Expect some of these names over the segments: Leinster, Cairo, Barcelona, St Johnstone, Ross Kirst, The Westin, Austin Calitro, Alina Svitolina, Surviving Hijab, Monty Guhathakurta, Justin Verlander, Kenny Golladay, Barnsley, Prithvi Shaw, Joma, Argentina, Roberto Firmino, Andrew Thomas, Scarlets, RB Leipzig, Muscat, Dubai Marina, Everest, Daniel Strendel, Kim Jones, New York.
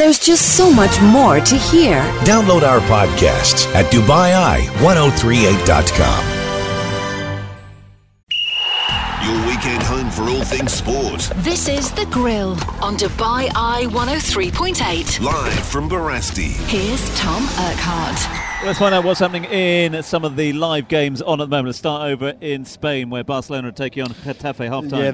There's just so much more to hear. Download our podcasts at DubaiEye1038.com. Your weekend home for all things sport. This is The Grill on Dubai Eye 103.8. Live from Barasti. Here's Tom Urquhart. Let's find out what's happening in some of the live games on at the moment. Let's start over in Spain, where Barcelona are taking on Getafe half-time. Yeah,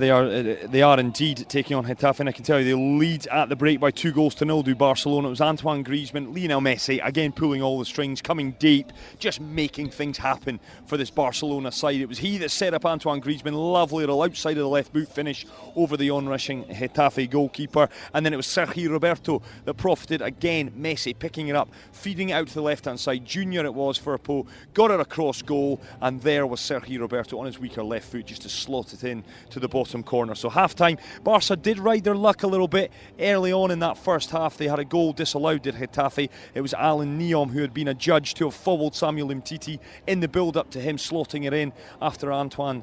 they are indeed taking on Getafe, and I can tell you they'll lead at the break by 2-0 to Barcelona. It was Antoine Griezmann, Lionel Messi, again pulling all the strings, coming deep, just making things happen for this Barcelona side. It was he that set up Antoine Griezmann, lovely outside of the left boot finish over the on-rushing Getafe goalkeeper, and then it was Sergi Roberto that profited again. Messi picking it up, feeding it out to the left-hand side, Junior it was for a Poe, got it across goal, and there was Sergi Roberto on his weaker left foot just to slot it in to the bottom corner. So half-time, Barca did ride their luck a little bit early on in that first half. They had a goal disallowed at Getafe. It was Alan Neom who had been adjudged to have fouled Samuel Umtiti in the build-up to him slotting it in after Andre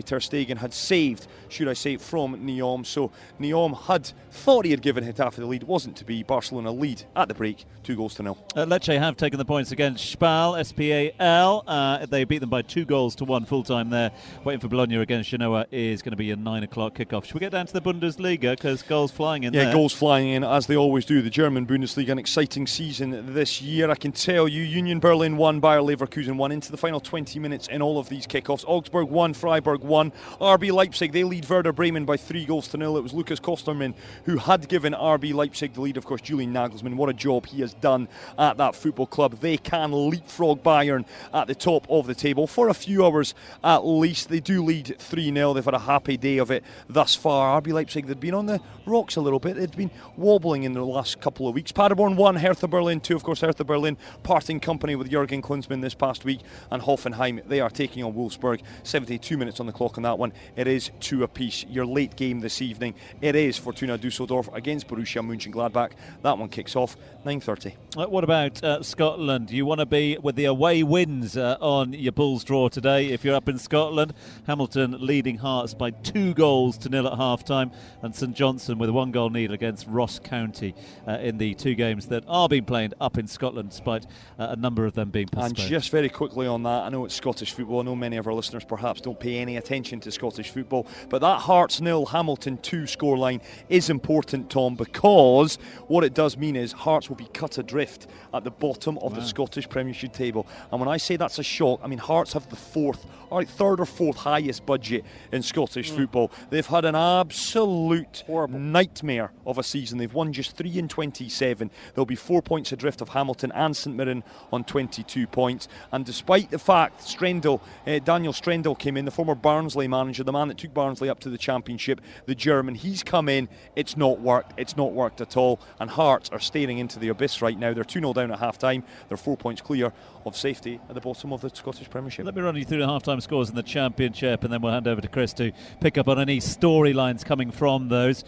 Ter Stegen had saved, should I say, from Neom. So Neom had thought he had given Getafe the lead. Wasn't to be. Barcelona lead at the break, 2-0. Lecce have taken the points against Spal, S-P-A-L. They beat them by 2-1 full-time there. Waiting for Bologna against Genoa is going to be a 9 o'clock kickoff. Should we get down to the Bundesliga? Because goals flying in there. Yeah, goals flying in, as they always do. The German Bundesliga, an exciting season this year. I can tell you, Union Berlin 1, Bayer Leverkusen 1 into the final 20 minutes in all of these kickoffs. Augsburg 1, Freiburg 1. RB Leipzig, they lead Werder Bremen by 3-0. It was Lucas Kosterman who had given RB Leipzig the lead. Of course, Julian Nagelsmann, what a job he has done at that football club. They can leapfrog Bayern at the top of the table for a few hours at least. They do lead 3-0. They've had a happy day of it thus far. RB Leipzig, they'd been on the rocks a little bit. They'd been wobbling in the last couple of weeks. Paderborn 1, Hertha Berlin 2. Of course, Hertha Berlin parting company with Jurgen Klinsmann this past week. And Hoffenheim, they are taking on Wolfsburg. 72 minutes on the clock on that one. It is 2 apiece. Your late game this evening, it is Fortuna Düsseldorf against Borussia Mönchengladbach. That one kicks off 9:30. What about Scotland? You want to be with the away wins on your Bulls draw today if you're up in Scotland. Hamilton leading Hearts by 2-0 at half time, and St Johnstone with a 1-goal lead against Ross County in the two games that are being played up in Scotland, despite a number of them being postponed. And just very quickly on that, I know it's Scottish football, I know many of our listeners perhaps don't pay any attention to Scottish football, but that Hearts 0 Hamilton 2 scoreline is important, Tom, because what it does mean is Hearts will be cut adrift at the bottom of the Scottish Premiership table. And when I say that's a shock, I mean Hearts have the third or fourth highest budget in Scottish football. They've had an absolute nightmare of a season. They've won just 3 in 27. They'll be 4 points adrift of Hamilton and St Mirren on 22 points. And despite the fact Daniel Strendel came in, the former Barnsley manager, the man that took Barnsley up to the Championship, the German, he's come in, it's not worked. It's not worked at all. And Hearts are staring into the abyss right now. They're 2-0 down at half time. They're 4 points clear of safety at the bottom of the Scottish Premiership. Let me run you through the half time scores in the Championship, and then we'll hand over to Chris to pick up on any storylines coming from those.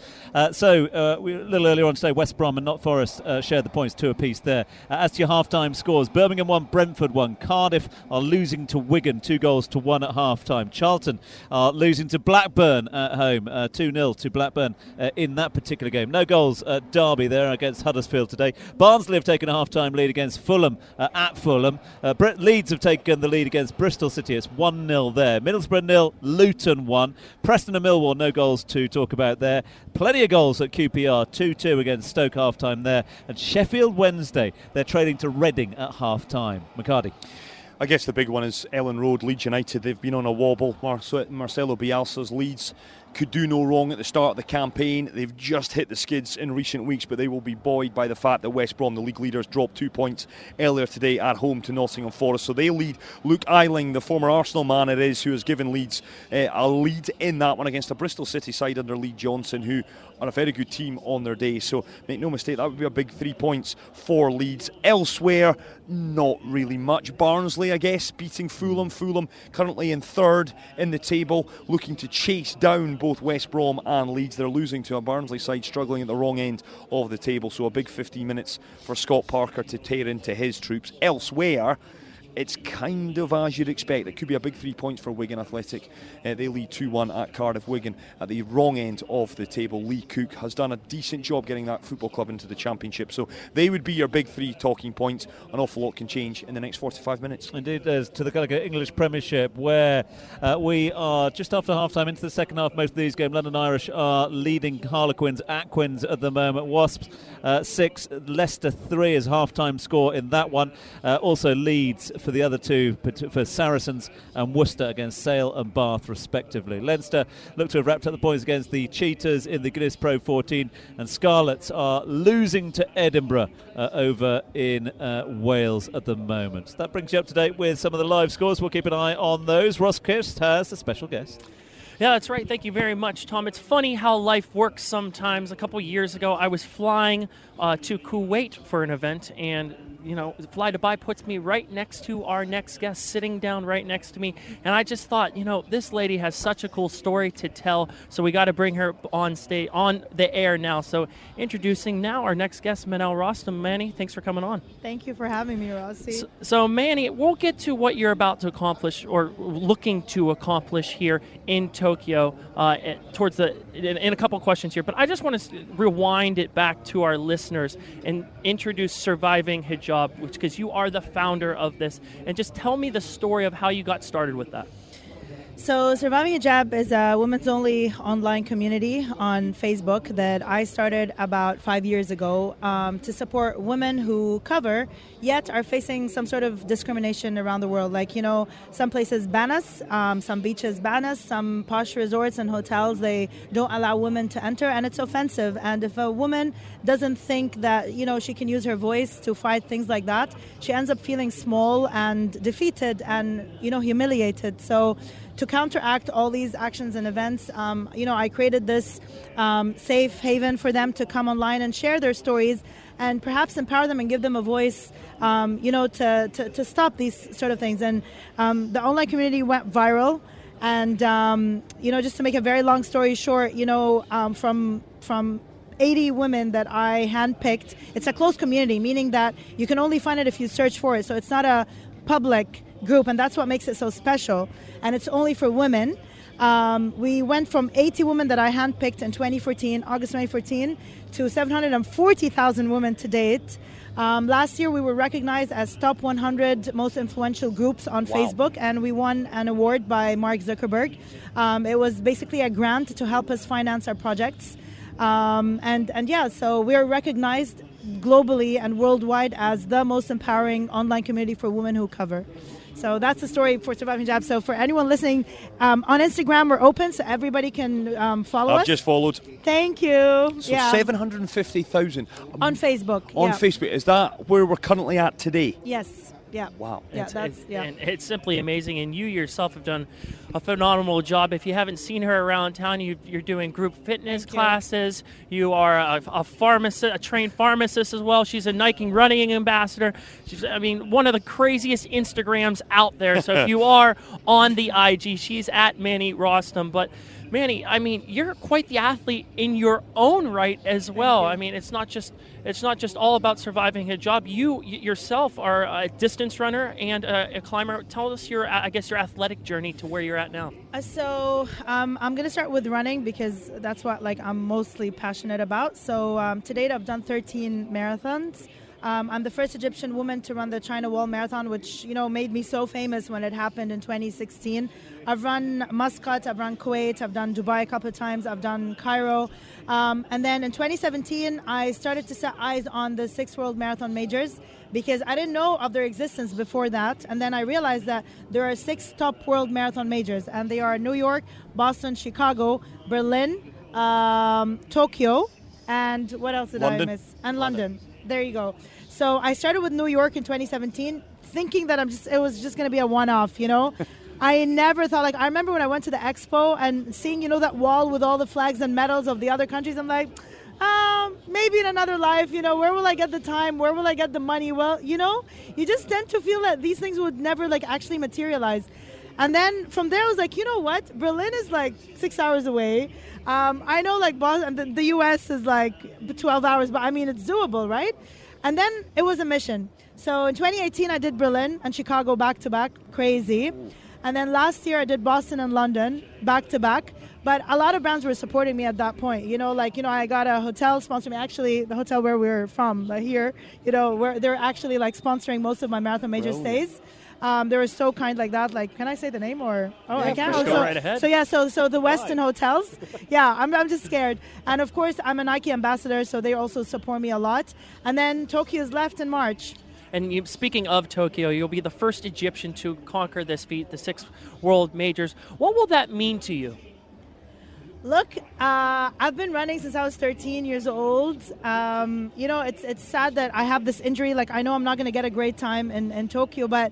So, a little earlier on today, West Brom and Not Forest shared the points 2 apiece there. As to your half time scores, Birmingham 1, Brentford 1. Cardiff are losing to Wigan 2-1 at half time. Charlton are losing to Blackburn at home 2-0 to Blackburn in that particular game. No goals at Derby there against Huddersfield today. Barnsley have taken a half-time lead against Fulham at Fulham. Leeds have taken the lead against Bristol City. It's 1-0 there. Middlesbrough 0, Luton 1. Preston and Millwall, no goals to talk about there. Plenty of goals at QPR, 2-2 against Stoke half-time there. And Sheffield Wednesday, they're trailing to Reading at half-time. McCarty. I guess the big one is Ellen Road, Leeds United. They've been on a wobble. Marcelo Bielsa's Leeds could do no wrong at the start of the campaign. They've just hit the skids in recent weeks, but they will be buoyed by the fact that West Brom, the league leaders, dropped 2 points earlier today at home to Nottingham Forest. So they lead. Luke Eiling, the former Arsenal man it is, who has given Leeds a lead in that one against a Bristol City side under Lee Johnson, who are a very good team on their day. So make no mistake, that would be a big 3 points for Leeds. Elsewhere, not really much. Barnsley, I guess, beating Fulham. Fulham currently in third in the table, looking to chase down both West Brom and Leeds. They're losing to a Barnsley side struggling at the wrong end of the table. So a big 15 minutes for Scott Parker to tear into his troops. Elsewhere, it's kind of as you'd expect. It could be a big 3 points for Wigan Athletic. They lead 2-1 at Cardiff. Wigan at the wrong end of the table. Lee Cook has done a decent job getting that football club into the Championship. So they would be your big three talking points. An awful lot can change in the next 45 minutes. Indeed, as to the Gallagher English Premiership, where we are just after half-time into the second half. Most of these games, London Irish are leading Harlequins, Atquins at the moment. Wasps 6, Leicester 3 is half-time score in that one. Also Leeds for the other two, for Saracens and Worcester against Sale and Bath respectively. Leinster look to have wrapped up the points against the Cheetahs in the Guinness Pro 14, and Scarlets are losing to Edinburgh over in Wales at the moment. That brings you up to date with some of the live scores. We'll keep an eye on those. Ross Kirst has a special guest. Yeah, that's right. Thank you very much, Tom. It's funny how life works sometimes. A couple years ago, I was flying to Kuwait for an event, and, you know, Fly Dubai puts me right next to our next guest, sitting down right next to me. And I just thought, you know, this lady has such a cool story to tell, so we got to bring her on the air now. So introducing now our next guest, Manal Rostom. Manny, thanks for coming on. Thank you for having me, Rossi. So Manny, we'll get to what you're about to accomplish or looking to accomplish here in Tokyo in a couple questions here, but I just want to rewind it back to our listeners and introduce Surviving Hijab, because you are the founder of this, and just tell me the story of how you got started with that. So Surviving Hijab is a women's only online community on Facebook that I started about 5 years ago to support women who cover yet are facing some sort of discrimination around the world. Like, you know, some places ban us, some beaches ban us, some posh resorts and hotels, they don't allow women to enter, and it's offensive. And if a woman doesn't think that, you know, she can use her voice to fight things like that, she ends up feeling small and defeated and, you know, humiliated. So to counteract all these actions and events, you know, I created this safe haven for them to come online and share their stories and perhaps empower them and give them a voice, you know, to stop these sort of things. And the online community went viral. And, you know, just to make a very long story short, you know, from 80 women that I handpicked, it's a closed community, meaning that you can only find it if you search for it. So it's not a public group, and that's what makes it so special, and it's only for women. We went from 80 women that I handpicked in August 2014 to 740,000 women to date. Last year we were recognized as top 100 most influential groups on Facebook, and we won an award by Mark Zuckerberg. It was basically a grant to help us finance our projects, and yeah, so we're recognized globally and worldwide as the most empowering online community for women who cover. So that's the story for Surviving Hijab. So for anyone listening, on Instagram we're open, so everybody can follow us. I've just followed. Thank you. So 750,000. On Facebook. On Facebook. Is that where we're currently at today? Yes. Yeah. Wow. Yeah, and it's simply amazing. And you yourself have done a phenomenal job. If you haven't seen her around town, you're doing group fitness classes. You are a pharmacist, a trained pharmacist as well. She's a Nike running ambassador. She's, I mean, one of the craziest Instagrams out there. So if you are on the IG, she's at Manny Rostom. But Manny, I mean, you're quite the athlete in your own right as well. I mean, it's not just all about Surviving Hijab. You yourself are a distance runner and a climber. Tell us your athletic journey to where you're at now. So I'm going to start with running because that's what I'm mostly passionate about. So to date, I've done 13 marathons. I'm the first Egyptian woman to run the China Wall Marathon, which, you know, made me so famous when it happened in 2016. I've run Muscat, I've run Kuwait, I've done Dubai a couple of times, I've done Cairo. And then in 2017, I started to set eyes on the 6th World Marathon Majors because I didn't know of their existence before that. And then I realized that there are 6 top World Marathon Majors, and they are New York, Boston, Chicago, Berlin, Tokyo, and what else did I miss? And London. There you go. So I started with New York in 2017, thinking that it was just going to be a one-off, you know. I never thought, I remember when I went to the expo and seeing, you know, that wall with all the flags and medals of the other countries, I'm like, maybe in another life, you know, where will I get the time? Where will I get the money? Well, you know, you just tend to feel that these things would never, actually materialize. And then from there, I was like, you know what? Berlin is 6 hours away. I know Boston, the U.S. is 12 hours, but I mean, it's doable, right? And then it was a mission. So in 2018, I did Berlin and Chicago back-to-back, crazy. And then last year, I did Boston and London back-to-back. But a lot of brands were supporting me at that point. You know, like, you know, I got a hotel sponsoring me. Actually, the hotel where we're from, but here, you know, where they're actually, like, sponsoring most of my Marathon Major stays. They were so kind like that. Like, can I say the name or? Oh, yeah, I can't. Sure. Right ahead. So, yeah, so the Westin Hotels. Yeah, I'm just scared. And, of course, I'm a Nike ambassador, so they also support me a lot. And then Tokyo's left in March. And speaking of Tokyo, you'll be the first Egyptian to conquer this feat, the 6 World Majors. What will that mean to you? Look, I've been running since I was 13 years old. You know, it's sad that I have this injury. Like, I know I'm not going to get a great time in Tokyo, but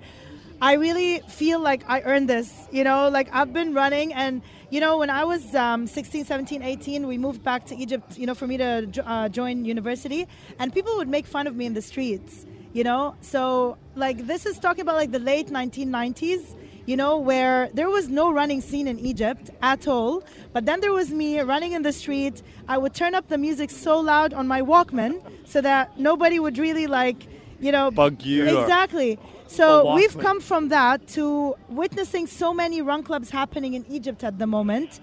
I really feel like I earned this. You know, like, I've been running. And, you know, when I was 16, 17, 18, we moved back to Egypt, you know, for me to join university. And people would make fun of me in the streets, you know. So, like, this is talking about, like, the late 1990s. You know, where there was no running scene in Egypt at all. But then there was me running in the street. I would turn up the music so loud on my Walkman so that nobody would really, like, you know... Bug you. Exactly. So we've come from that to witnessing so many run clubs happening in Egypt at the moment.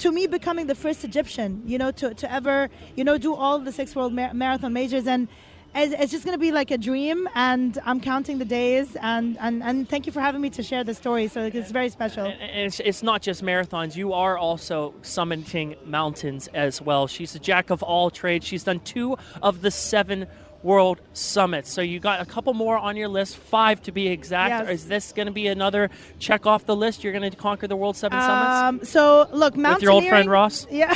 To me, becoming the first Egyptian, you know, to ever, you know, do all the 6 World Marathon Majors. And it's just going to be like a dream, and I'm counting the days, and thank you for having me to share the story. So it's very special. And it's not just marathons. You are also summiting mountains as well. She's a jack of all trades. She's done 2 of the 7 World Summits. So you got a couple more on your list, 5 to be exact. Yes. Is this going to be another check off the list? You're going to conquer the World 7 Summits? So look, mountaineering... With your old friend Ross? Yeah.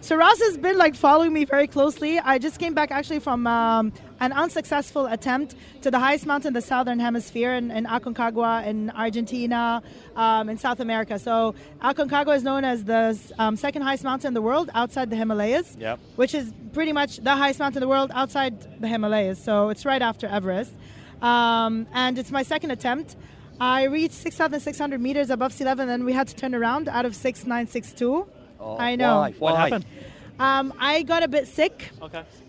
So Ross has been like following me very closely. I just came back actually from an unsuccessful attempt to the highest mountain in the Southern Hemisphere in Aconcagua in Argentina, in South America. So Aconcagua is known as the 2nd highest mountain in the world outside the Himalayas, which is pretty much the highest mountain in the world outside the Himalayas. So it's right after Everest. And it's my 2nd attempt. I reached 6,600 meters above sea level, and then we had to turn around out of 6,962. Oh, I know. Why? What happened? I got a bit sick,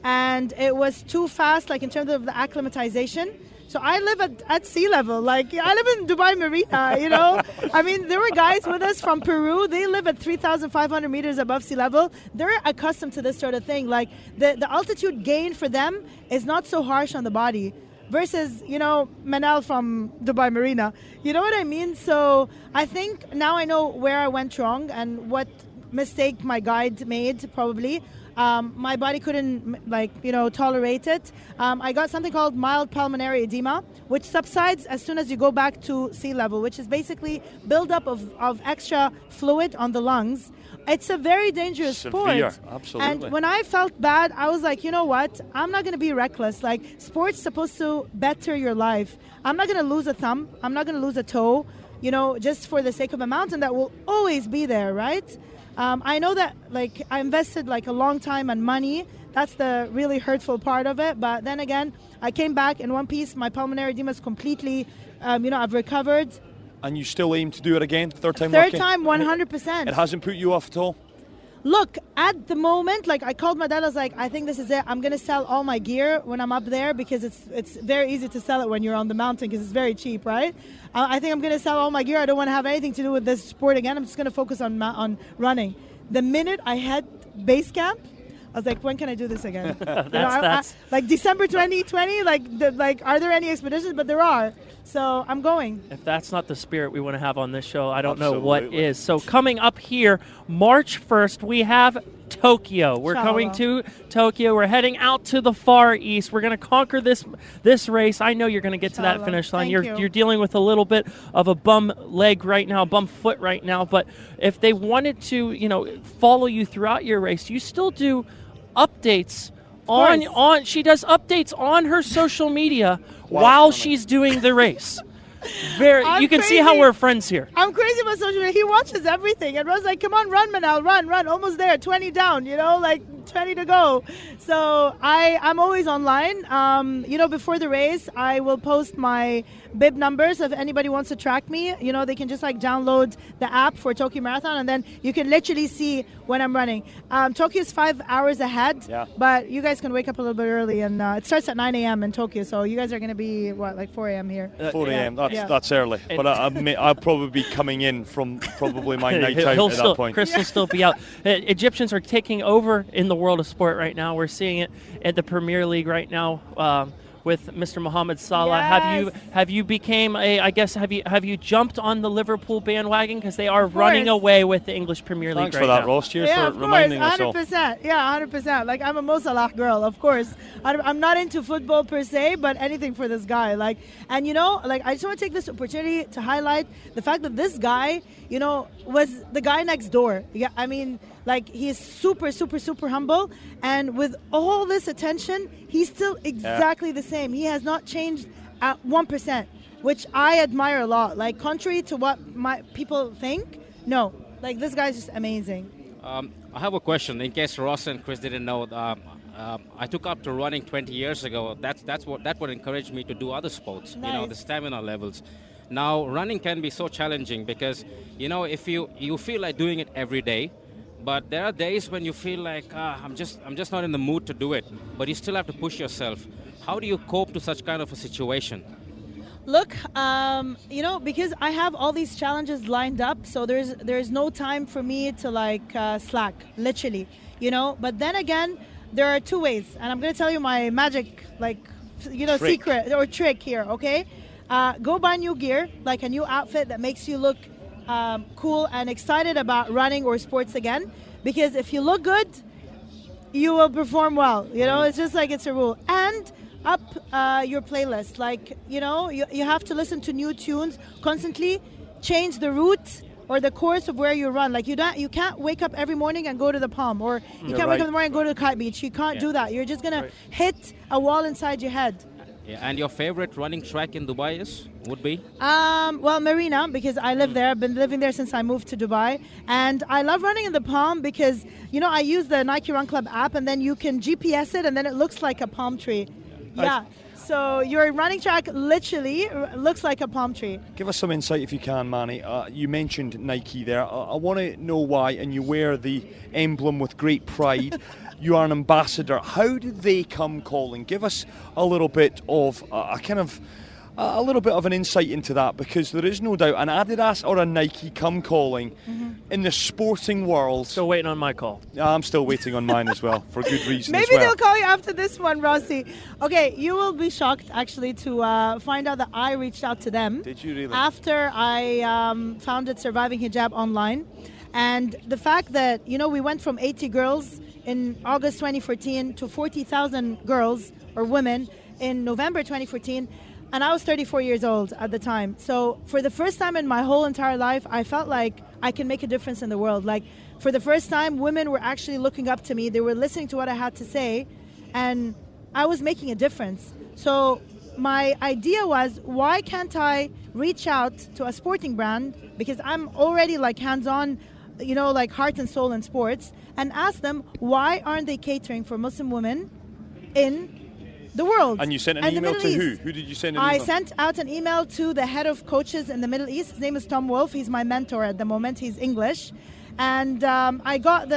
and it was too fast, like in terms of the acclimatization. So I live at sea level, like I live in Dubai Marina, you know. I mean, there were guys with us from Peru. They live at 3,500 meters above sea level. They're accustomed to this sort of thing. Like the altitude gain for them is not so harsh on the body. Versus, you know, Manal from Dubai Marina. You know what I mean? So I think now I know where I went wrong and what mistake my guide made, probably. My body couldn't, like, you know, tolerate it. I got something called mild pulmonary edema, which subsides as soon as you go back to sea level, which is basically buildup of extra fluid on the lungs. It's a very dangerous sport. Absolutely. And when I felt bad, I was like, you know what? I'm not going to be reckless. Like, sport's supposed to better your life. I'm not going to lose a thumb. I'm not going to lose a toe, you know, just for the sake of a mountain that will always be there, right? I know that, like, I invested, like, a long time and money. That's the really hurtful part of it. But then again, I came back in one piece. My pulmonary edema is completely, you know, I've recovered. And you still aim to do it again, third time, 100%. It hasn't put you off at all? Look, at the moment, like, I called my dad. I was like, I think this is it. I'm going to sell all my gear when I'm up there because it's very easy to sell it when you're on the mountain because it's very cheap, right? I think I'm going to sell all my gear. I don't want to have anything to do with this sport again. I'm just going to focus on running. The minute I had base camp, I was like, when can I do this again? Like December 2020, like, are there any expeditions? But there are. So I'm going. If that's not the spirit we want to have on this show, I don't know what is. So coming up here, March 1st, we have Tokyo. We're coming to Tokyo. We're heading out to the Far East. We're going to conquer this race. I know you're going to get to that finish line. You're dealing with a little bit of a bum leg right now, bum foot right now. But if they wanted to, you know, follow you throughout your race, you still do updates she does updates on her social media while she's doing the race. You can see how we're friends here. I'm crazy about social media. He watches everything. And Ron's like, come on, run, Manal, run. Almost there, 20 down, 20 to go. So I'm always online. Before the race, I will post my bib numbers. If anybody wants to track me, they can just download the app for Tokyo Marathon. And then you can literally see when I'm running. Tokyo's 5 hours ahead. Yeah. But you guys can wake up a little bit early. And it starts at 9 a.m. in Tokyo. So you guys are going to be, 4 a.m. here? 4 a.m. That's early. But I'll probably be coming in from probably my night time at that point. Chris will still be out. Egyptians are taking over in the world of sport right now. We're seeing it at the Premier League right now with Mr. Mohamed Salah. Yes. Have you became a? I guess have you jumped on the Liverpool bandwagon because they are running away with the English Premier League? Thanks right for that, now. Ross. Cheers for reminding us all. 100%. Yeah, 100%. I'm a Mo Salah girl, of course. I'm not into football per se, but anything for this guy. I just want to take this opportunity to highlight the fact that this guy, was the guy next door. Yeah, I mean. He is super, super, super humble. And with all this attention, he's still exactly the same. He has not changed at 1%, which I admire a lot. Contrary to what my people think, no. This guy's just amazing. I have a question. In case Ross and Chris didn't know, I took up to running 20 years ago. That would encourage me to do other sports, nice. The stamina levels. Now, running can be so challenging because, if you feel like doing it every day, but there are days when you feel I'm just not in the mood to do it, but you still have to push yourself. How do you cope to such kind of a situation? Look, because I have all these challenges lined up, so there's no time for me to slack, literally, But then again, there are two ways, and I'm going to tell you my magic, secret or trick here, okay? Go buy new gear, a new outfit that makes you look cool and excited about running or sports again, because if you look good, you will perform well. It's just it's a rule. And up your playlist. You have to listen to new tunes constantly. Change the route or the course of where you run. You can't wake up every morning and go to the Palm, or you can't wake up in the morning and go to the Kite Beach. You can't do that. You're just gonna hit a wall inside your head. Yeah, and your favorite running track in Dubai would be? Marina, because I live there. I've been living there since I moved to Dubai. And I love running in the Palm because, I use the Nike Run Club app, and then you can GPS it, and then it looks like a palm tree. Yeah. So your running track literally looks like a palm tree. Give us some insight if you can, Manny. You mentioned Nike there. I want to know why, and you wear the emblem with great pride. You are an ambassador. How did they come calling? Give us a little bit of an insight into that, because there is no doubt an Adidas or a Nike come calling in the sporting world. Still waiting on my call. I'm still waiting on mine as well, for good reason. Maybe they'll call you after this one, Rossi. Okay, you will be shocked actually to find out that I reached out to them. Did you really? After I founded Surviving Hijab online. And the fact that, we went from 80 girls in August 2014 to 40,000 girls or women in November 2014, and I was 34 years old at the time. So for the first time in my whole entire life, I felt like I can make a difference in the world. For the first time, women were actually looking up to me. They were listening to what I had to say, and I was making a difference. So my idea was, why can't I reach out to a sporting brand, because I'm already hands-on, heart and soul in sports, and ask them, why aren't they catering for Muslim women in the world? And you sent an email to who? Who did you send an email? I sent out an email to the head of coaches in the Middle East. His name is Tom Wolf. He's my mentor at the moment. He's English. And I got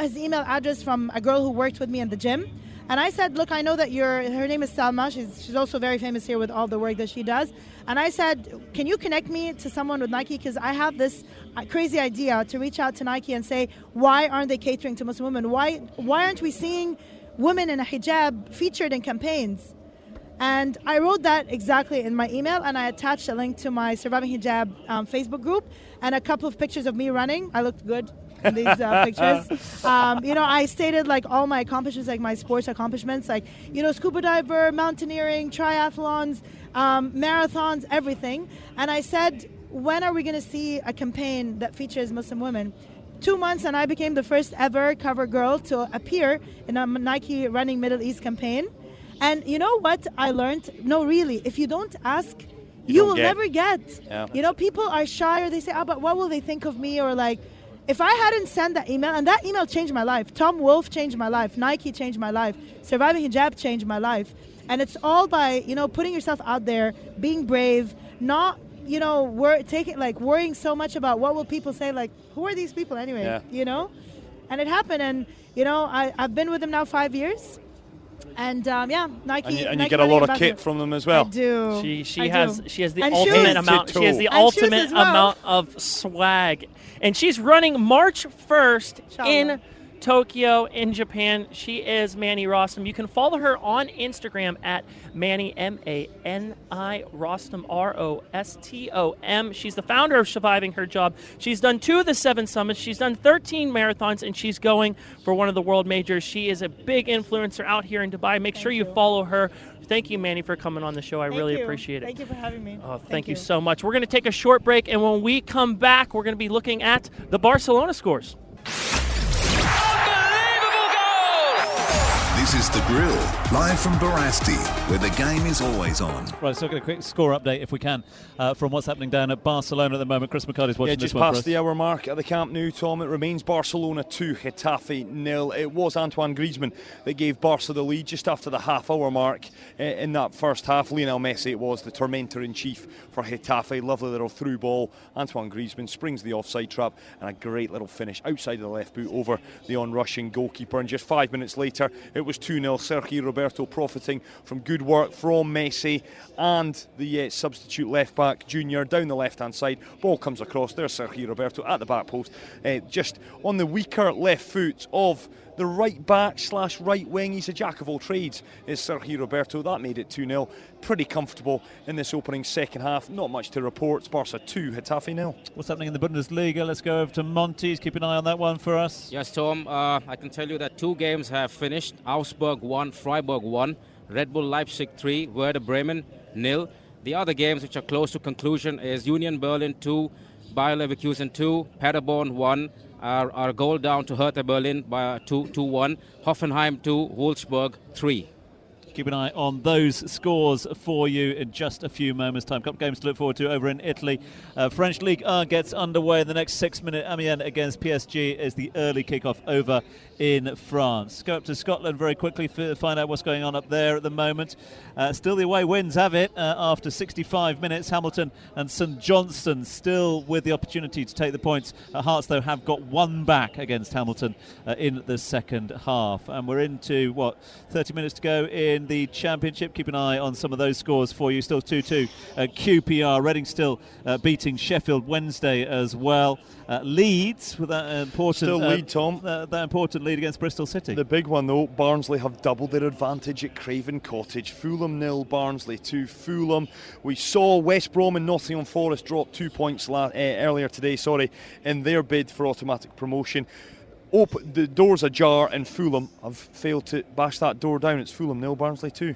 his email address from a girl who worked with me in the gym. And I said, look, I know that her name is Salma. She's also very famous here with all the work that she does. And I said, can you connect me to someone with Nike? Because I have this crazy idea to reach out to Nike and say, why aren't they catering to Muslim women? Why aren't we seeing women in a hijab featured in campaigns? And I wrote that exactly in my email, and I attached a link to my Surviving Hijab Facebook group and a couple of pictures of me running. I looked good in these pictures. I stated all my accomplishments, my sports accomplishments, scuba diver, mountaineering, triathlons, marathons, everything. And I said, when are we going to see a campaign that features Muslim women? 2 months, and I became the first ever cover girl to appear in a Nike Running Middle East campaign. And you know what I learned? No, really, if you don't ask, you will never get. Yeah. You know, people are shy, or they say, oh, but what will they think of me? Or like, if I hadn't sent that email, and that email changed my life. Tom Wolfe changed my life. Nike changed my life. Surviving Hijab changed my life. And it's all by, you know, putting yourself out there, being brave, not, you know, worrying so much about what will people say, like, who are these people anyway, you know? And it happened, and, you know, I've been with them now 5 years. And yeah, Nike. And you get a lot of kit from them as well. I do. She has the ultimate amount. She has the ultimate amount of swag, and she's running March 1st in Tokyo in Japan. She is Manal Rostom. You can follow her on Instagram at Manny M-A-N-I Rostom R-O-S-T-O-M. She's the founder of Surviving Hijab. She's done 2 of the 7 summits. She's done 13 marathons, and she's going for one of the world majors. She is a big influencer out here in Dubai. Make sure you follow her. Thank you, Manny, for coming on the show. I really appreciate it. Thank you for having me. Oh, thank you so much. We're going to take a short break, and when we come back, we're going to be looking at the Barcelona scores. This is The Grill, live from Barasti, where the game is always on. Right, so I'll get a quick score update, if we can, from what's happening down at Barcelona at the moment. Chris McCarty's watching this one for us. Yeah, just past the hour mark at the Camp Nou, Tom. It remains Barcelona 2, Getafe 0. It was Antoine Griezmann that gave Barca the lead just after the half-hour mark in that first half. Lionel Messi, it was the tormentor-in-chief for Getafe. Lovely little through ball. Antoine Griezmann springs the offside trap, and a great little finish outside of the left boot over the on-rushing goalkeeper. And just 5 minutes later, it was 2-0, Sergi Roberto profiting from good work from Messi and the substitute left-back Junior down the left-hand side. Ball comes across, there's Sergi Roberto at the back post, just on the weaker left foot of the right-back / right-wing. He's a jack-of-all-trades, is Sergi Roberto. That made it 2-0. Pretty comfortable in this opening second half. Not much to report. Barca 2, Getafe 0. What's happening in the Bundesliga? Let's go over to Monty's. Keep an eye on that one for us. Yes, Tom. I can tell you that 2 games have finished. Augsburg 1, Freiburg 1, Red Bull Leipzig 3, Werder Bremen 0. The other games which are close to conclusion is Union Berlin 2, Bayer Leverkusen 2, Paderborn 1, our goal down to Hertha Berlin by 2-1, Hoffenheim 2, Wolfsburg 3. Keep an eye on those scores for you in just a few moments' time. A couple of games to look forward to over in Italy. French Ligue 1 gets underway in the next 6 minutes. Amiens against PSG is the early kickoff over in France. Go up to Scotland very quickly to find out what's going on up there at the moment. Still the away wins have it after 65 minutes. Hamilton and St Johnstone still with the opportunity to take the points. Hearts, though, have got 1 back against Hamilton in the second half. And we're into, 30 minutes to go in the Championship. Keep an eye on some of those scores for you. Still 2-2 QPR. Reading still beating Sheffield Wednesday as well. Leeds with that important lead, Tom. That important lead against Bristol City. The big one though, Barnsley have doubled their advantage at Craven Cottage. Fulham 0, Barnsley 2. Fulham, we saw West Brom and Nottingham Forest drop 2 points earlier today, in their bid for automatic promotion. The door's ajar, and Fulham have failed to bash that door down. It's Fulham 0, Barnsley 2.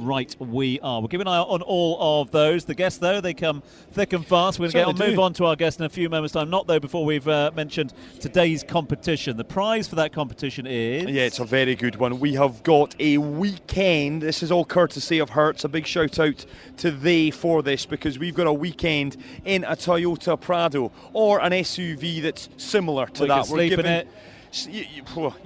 Right, we are. We'll keep an eye on all of those. The guests, though, they come thick and fast. We're going to move on to our guest in a few moments' time. Not, though, before we've mentioned today's competition. The prize for that competition is... Yeah, it's a very good one. We have got a weekend. This is all courtesy of Hearts. A big shout-out to they for this, because we've got a weekend in a Toyota Prado or an SUV that's similar to that. We're giving it. You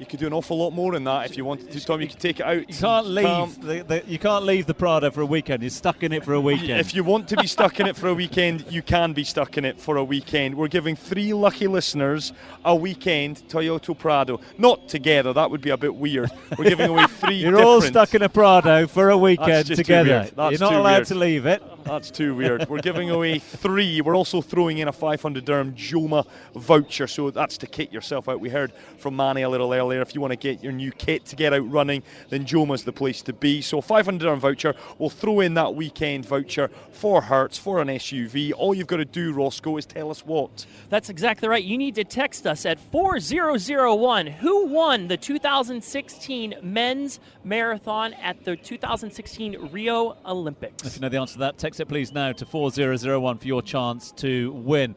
could do an awful lot more than that if you wanted to, Tom. You could take it out. You can't leave. You can't leave the Prada for a weekend. You're stuck in it for a weekend. If you want to be stuck in it for a weekend, you can be stuck in it for a weekend. We're giving 3 lucky listeners a weekend Toyota Prado. Not together. That would be a bit weird. We're giving away 3. You're all stuck in a Prado for a weekend together. You're not allowed to leave it. That's too weird. We're giving away 3. We're also throwing in a 500 dirham Joma voucher, so that's to kit yourself out. We heard from Manny a little earlier. If you want to get your new kit to get out running, then Joma's the place to be. So 500 dirham voucher. We'll throw in that weekend voucher for Hertz, for an SUV. All you've got to do, Roscoe, is tell us what. That's exactly right. You need to text us at 4001. Who won the 2016 men's marathon at the 2016 Rio Olympics? If you know the answer to that, text text it please now to 4001 for your chance to win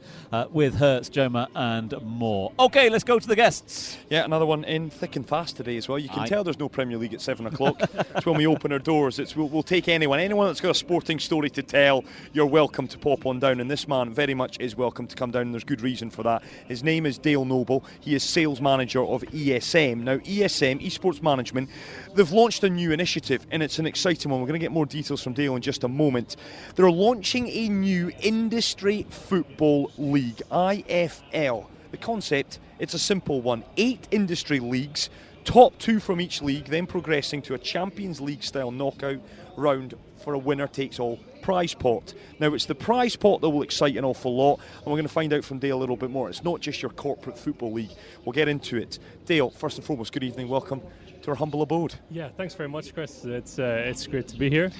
with Hertz, Joma and more. Okay, let's go to the guests. Yeah, another one in thick and fast today as well. You can tell there's no Premier League at 7 o'clock. It's when we open our doors. It's we'll take anyone that's got a sporting story to tell. You're welcome to pop on down, and this man very much is welcome to come down, and there's good reason for that. His name is Dale Noble. He is sales manager of ESM. Now ESM, Esports Management, they've launched a new initiative and it's an exciting one. We're going to get more details from Dale in just a moment. They're launching a new industry football league, IFL. The concept, it's a simple one. 8 industry leagues, top 2 from each league, then progressing to a Champions League style knockout round for a winner takes all prize pot. Now it's the prize pot that will excite an awful lot, and we're going to find out from Dale a little bit more. It's not just your corporate football league. We'll get into it. Dale, first and foremost, good evening. Welcome to our humble abode. Yeah, thanks very much, Chris. It's great to be here.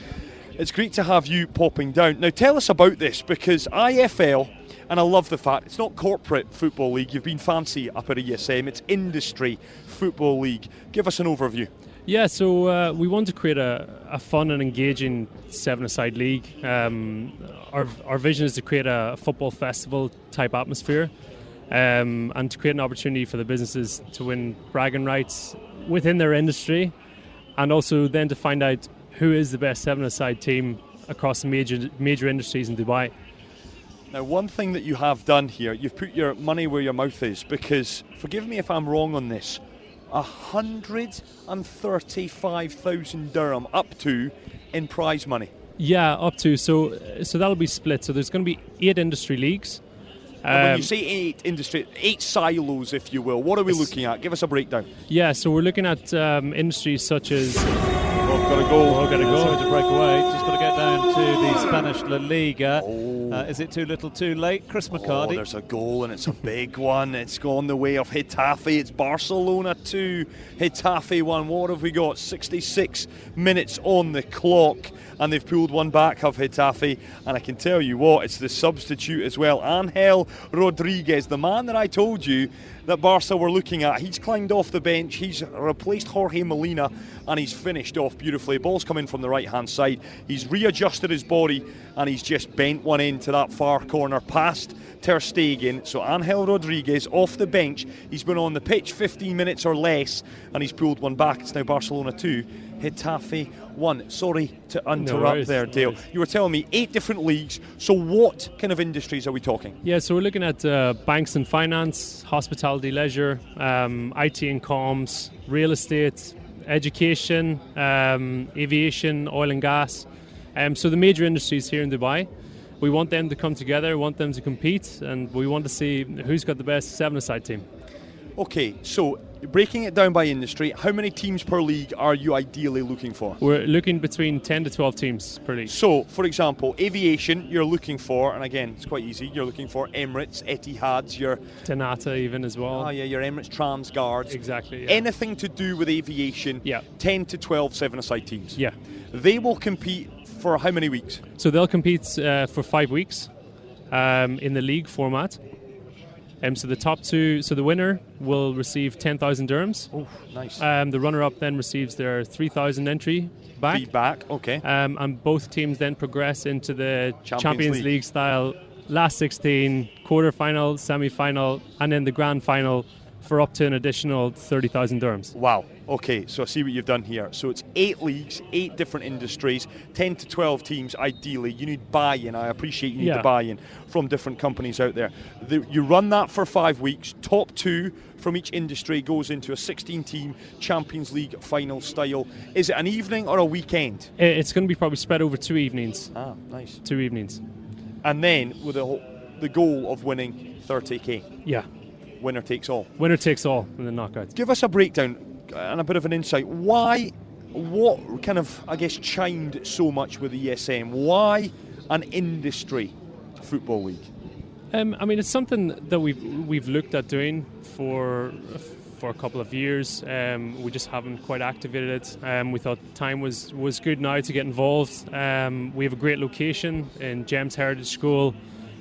It's great to have you popping down. Now tell us about this, because IFL, and I love the fact it's not corporate football league. You've been fancy up at ESM. It's industry football league. Give us an overview. Yeah, so we want to create a fun and engaging seven-a-side league. Our vision is to create a football festival type atmosphere, and to create an opportunity for the businesses to win bragging rights within their industry, and also then to find out who is the best seven-a-side team across the major industries in Dubai. Now, one thing that you have done here, you've put your money where your mouth is, because, forgive me if I'm wrong on this, 135,000 dirham up to in prize money. Yeah, up to. So that'll be split. So there's going to be 8 industry leagues. And when you say 8 industry, 8 silos, if you will, what are we looking at? Give us a breakdown. Yeah, so we're looking at industries such as... Got a goal. Sorry to break away. Just got to get down to the Spanish La Liga. Is it too little too late? Chris McCarty. Oh, there's a goal and it's a big one. It's gone the way of Getafe. It's Barcelona 2, Getafe 1. What have we got? 66 minutes on the clock, and they've pulled one back of Getafe. And I can tell you what, it's the substitute as well. Angel Rodriguez, the man that I told you that Barca were looking at. He's climbed off the bench. He's replaced Jorge Molina, and he's finished off beautifully. Ball's come in from the right-hand side. He's readjusted his body, and he's just bent one in to that far corner past Ter Stegen. So Angel Rodriguez off the bench. He's been on the pitch 15 minutes or less, and he's pulled one back. It's now Barcelona 2, Getafe 1. Sorry to interrupt there, Dale. No, you were telling me 8 different leagues. So what kind of industries are we talking? Yeah, so we're looking at banks and finance, hospitality, leisure, IT and comms, real estate, education, aviation, oil and gas. So the major industries here in Dubai. We want them to come together, we want them to compete, and we want to see who's got the best seven-a-side team. Okay, so breaking it down by industry, how many teams per league are you ideally looking for? We're looking between 10 to 12 teams per league. So, for example, aviation, you're looking for, and again, it's quite easy, you're looking for Emirates, Etihad's, your... Tanata even as well. Oh yeah, your Emirates Transguards. Exactly, yeah. Anything to do with aviation, 10 to 12 seven-a-side teams. Yeah. They will compete for how many weeks? So they'll compete for 5 weeks in the league format. So the top 2, so the winner will receive 10,000 dirhams. Oh, nice. The runner-up then receives their 3,000 entry back. Feedback, okay. And both teams then progress into the Champions League style last 16, quarter-final, semi-final, and then the grand final for up to an additional 30,000 dirhams. Wow. Okay, so I see what you've done here. So it's 8 leagues, 8 different industries, 10 to 12 teams ideally. You need buy-in. I appreciate you need the buy-in from different companies out there. You run that for 5 weeks. Top 2 from each industry goes into a 16-team Champions League final style. Is it an evening or a weekend? It's going to be probably spread over 2 evenings. Ah, nice. 2 evenings. And then with the goal of winning 30k. Yeah. Winner takes all. Winner takes all in the knockout. Give us a breakdown and a bit of an insight. Why, what kind of, I guess, chimed so much with ESM? Why an industry football league? I mean, it's something that we've looked at doing for a couple of years. We just haven't quite activated it. We thought the time was good now to get involved. We have a great location in Gems Heritage School.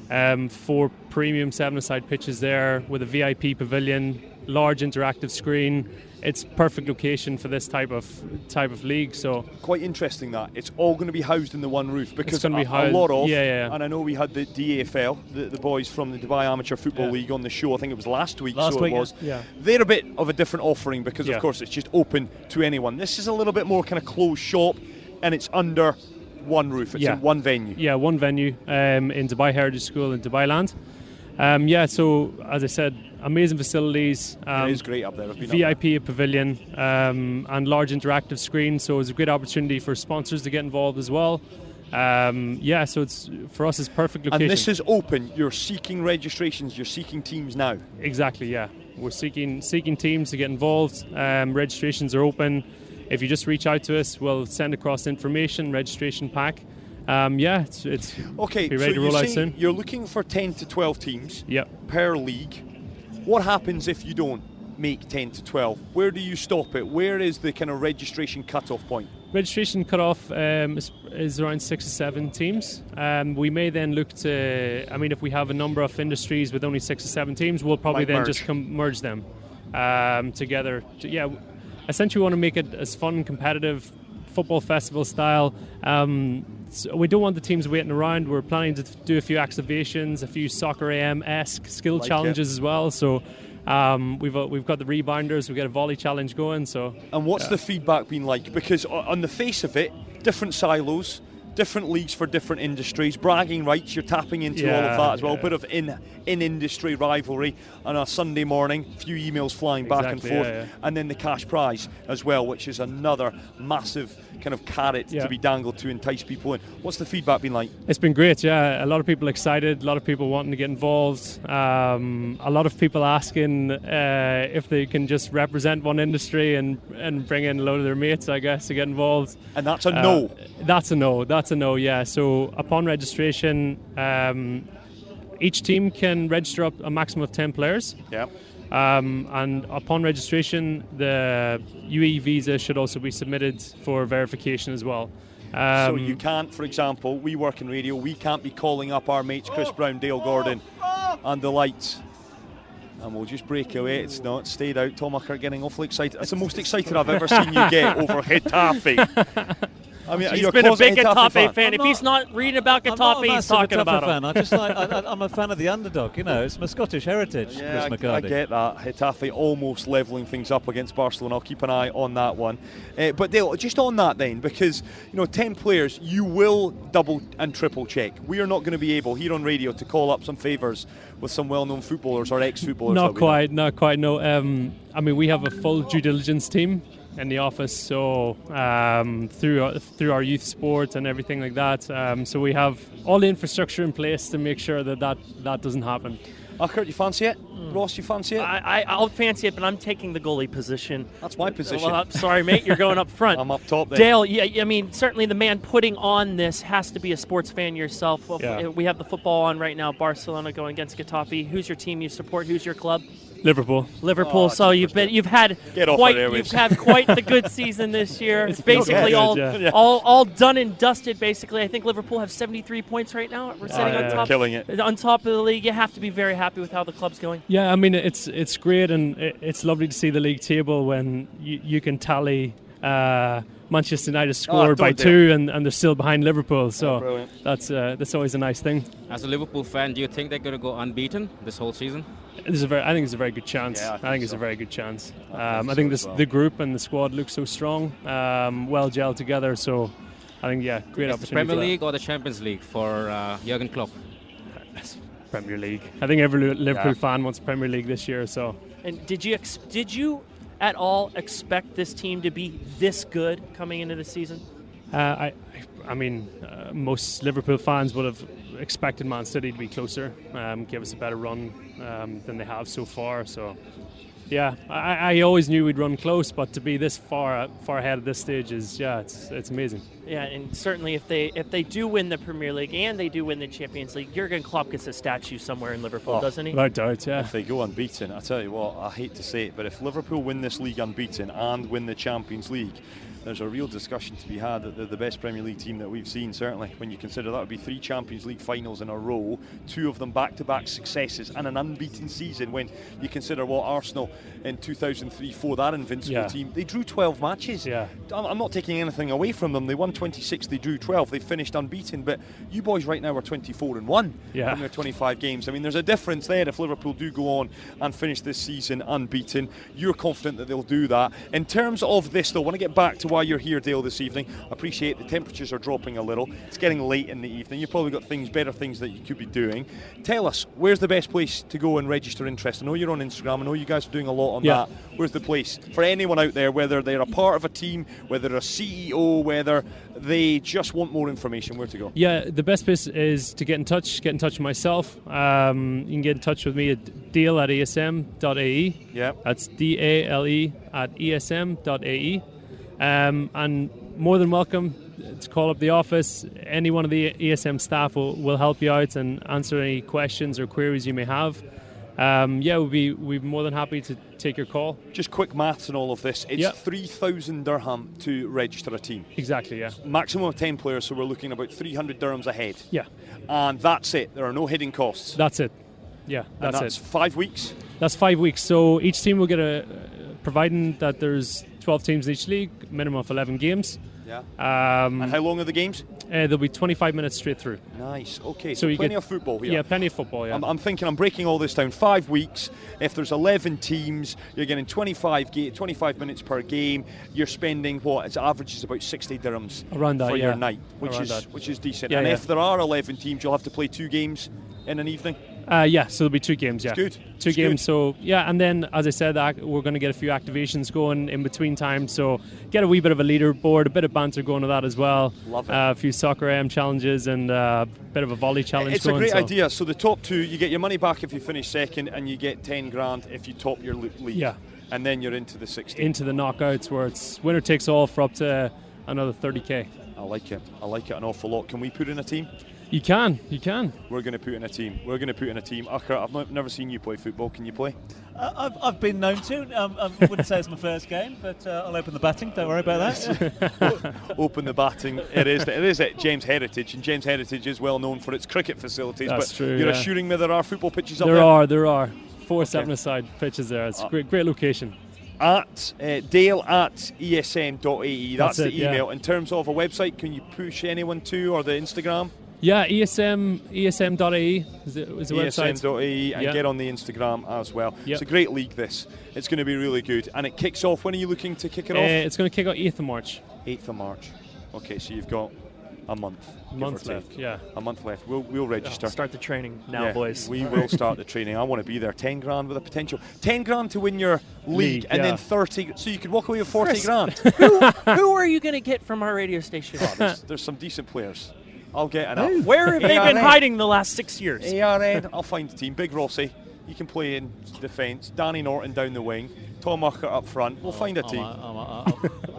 4 premium seven-a-side pitches there with a VIP pavilion, large interactive screen. it's perfect location for this type of league. So quite interesting that it's all going to be housed in the one roof, because and I know we had the DAFL, the boys from the Dubai Amateur Football League on the show. I think it was last week. Yeah. They're a bit of a different offering because of course it's just open to anyone. This is a little bit more kind of closed shop, and it's under one roof. It's in one venue. Yeah, one venue in Dubai Heritage School in Dubai Land. So as I said, amazing facilities. It is great up there. VIP pavilion and large interactive screen. So it's a great opportunity for sponsors to get involved as well. So it's, for us, it's perfect location. And this is open. You're seeking registrations. You're seeking teams now. Exactly. Yeah, we're seeking teams to get involved. Registrations are open. If you just reach out to us, we'll send across information, registration pack. It's okay. Be ready to roll out soon. You're looking for 10 to 12 teams per league. What happens if you don't make 10 to 12? Where do you stop it? Where is the kind of registration cutoff point? Registration cutoff is around 6 or 7 teams. We may then look to, if we have a number of industries with only 6 or 7 teams, we'll probably merge them together. Yeah, essentially, we want to make it as fun, competitive, football festival style. So we don't want the teams waiting around. We're planning to do a few activations, a few Soccer AM-esque skill challenges as well. So we've got the rebounders, we've got a volley challenge going. So. And what's the feedback been like? Because on the face of it, different silos, different leagues for different industries, bragging rights, you're tapping into all of that as well. A bit of in-industry rivalry on a Sunday morning, a few emails flying back and forth. Yeah. And then the cash prize as well, which is another massive kind of carrot to be dangled to entice people in. What's the feedback been like? It's been great, a lot of people excited, a lot of people wanting to get involved, a lot of people asking if they can just represent one industry and bring in a load of their mates, I guess, to get involved. And that's a no? That's a no, yeah. So upon registration, each team can register up a maximum of 10 players. Yeah. And upon registration, the UE visa should also be submitted for verification as well. So you can't, for example, we work in radio, we can't be calling up our mates Chris Brown, Dale Gordon and the lights. And we'll just break away. It stayed out. Tom Ucker getting awfully excited. That's the most excited I've ever seen you get over Getafe. He's been a big Getafe fan. If he's not reading about Getafe, he's talking about him. I'm a fan of the underdog. It's my Scottish heritage. Yeah, Chris McCarthy. I get that. Getafe almost levelling things up against Barcelona. I'll keep an eye on that one. But Dale, just on that then, because 10 players, you will double and triple check. We are not going to be able here on radio to call up some favours with some well-known footballers or ex-footballers. Not quite. No. We have a full due diligence team in the office, so through our youth sports and everything like that, so we have all the infrastructure in place to make sure that doesn't happen. Kurt, you fancy it? Ross, you fancy it? I'll fancy it, but I'm taking the goalie position. That's my position. Well, I'm sorry, mate, you're going up front. I'm up top there. Dale, certainly the man putting on this has to be a sports fan yourself. Well, we have the football on right now, Barcelona going against Getafe. Who's your team you support? Who's your club? Liverpool. So you've had quite the good season this year. It's basically all done and dusted. Basically, I think Liverpool have 73 points right now. We're sitting on top, killing it. On top of the league. You have to be very happy with how the club's going. Yeah, it's great, and it's lovely to see the league table when you can tally. Manchester United scored by 2 and they're still behind Liverpool, so that's always a nice thing. As a Liverpool fan, do you think they're going to go unbeaten this whole season? I think it's a very good chance. Yeah, I think it's a very good chance. The group and the squad look so strong, well gelled together, so I think great opportunity. Is the Premier League or the Champions League for Jurgen Klopp? Premier League. I think every Liverpool fan wants Premier League this year. So. And did you at all expect this team to be this good coming into the season? Most Liverpool fans would have expected Man City to be closer, give us a better run than they have so far. So, I always knew we'd run close, but to be this far ahead at this stage is it's amazing. Yeah, and certainly if they do win the Premier League and they do win the Champions League, Jurgen Klopp gets a statue somewhere in Liverpool, doesn't he? No doubt, yeah. If they go unbeaten, I tell you what, I hate to say it, but if Liverpool win this league unbeaten and win the Champions League, there's a real discussion to be had that they're the best Premier League team that we've seen, certainly, when you consider that would be 3 Champions League finals in a row, 2 of them back-to-back successes, and an unbeaten season when you consider what Arsenal in 2003-04, that invincible team, they drew 12 matches. Yeah. I'm not taking anything away from them. They won 26, they drew 12, they finished unbeaten, but you boys right now are 24-1 in their 25 games. I mean, there's a difference there if Liverpool do go on and finish this season unbeaten. You're confident that they'll do that. In terms of this, though, I want to get back to why you're here, Dale, this evening. I appreciate the temperatures are dropping a little. It's getting late in the evening. You've probably got things, better things that you could be doing. Tell us, where's the best place to go and register interest? I know you're on Instagram. I know you guys are doing a lot on that. Where's the place for anyone out there, whether they're a part of a team, whether a CEO, whether they just want more information, where to go? Yeah, the best place is to get in touch with myself. You can get in touch with me at dale@esm.ae. Yeah. That's dale@esm.ae. And more than welcome to call up the office. Any one of the ESM staff will help you out and answer any questions or queries you may have. We'd be more than happy to take your call. Just quick maths and all of this. It's 3,000 dirham to register a team. Exactly, yeah. Maximum of 10 players, so we're looking about 300 dirhams a head. Yeah. And that's it. There are no hidden costs. That's it. Yeah, that's it. And that's 5 weeks? That's 5 weeks. So each team will get providing that there's 12 teams in each league, minimum of 11 games. Yeah. And how long are the games? They'll be 25 minutes straight through. Nice. Okay. So plenty of football here. Yeah, plenty of football. Yeah. I'm thinking, I'm breaking all this down. 5 weeks. If there's 11 teams, you're getting 25 minutes per game. You're spending what? Its average is about 60 dirhams around that for your night, which is decent. Yeah, and if there are 11 teams, you'll have to play 2 games in an evening. So there'll be 2 games. Yeah, it's good. Two games. So and then as I said, we're going to get a few activations going in between times. So get a wee bit of a leaderboard, a bit of banter going to that as well. Love it. A few soccer challenges and a bit of a volley challenge. It's a great idea. So the top 2, you get your money back if you finish second, and you get 10 grand if you top your league. Yeah, and then you're into the 16. Into the knockouts where it's winner takes all for up to another 30k. I like it an awful lot. Can we put in a team? You can. We're going to put in a team. Akhar, I've never seen you play football. Can you play? I've been known to. I wouldn't say it's my first game, but I'll open the batting. Don't worry about that. Open the batting. It is at James Heritage, and James Heritage is well known for its cricket facilities. That's but true. You're assuring me there are football pitches up there? There are. 4 7-a-side pitches there. It's a great location. At dale@esm.ae. That's the email. Yeah. In terms of a website, can you push anyone to, or the Instagram? Yeah, esm.ae is the website. esm.ae, and get on the Instagram as well. Yep. It's a great league, this. It's going to be really good. And it kicks off. When are you looking to kick it off? It's going to kick off 8th of March. 8th of March. Okay, so you've got a month left. We'll register. Start the training now, boys. We will start the training. I want to be there. 10 grand with a potential. 10 grand to win your league and then 30. So you could walk away with 40 grand. who are you going to get from our radio station? Oh, there's some decent players. I'll get enough. Ooh. Where have they been hiding the last 6 years? ARN, I'll find the team. Big Rossi, you can play in defence. Danny Norton down the wing. Tom Akhar up front. We'll find a team.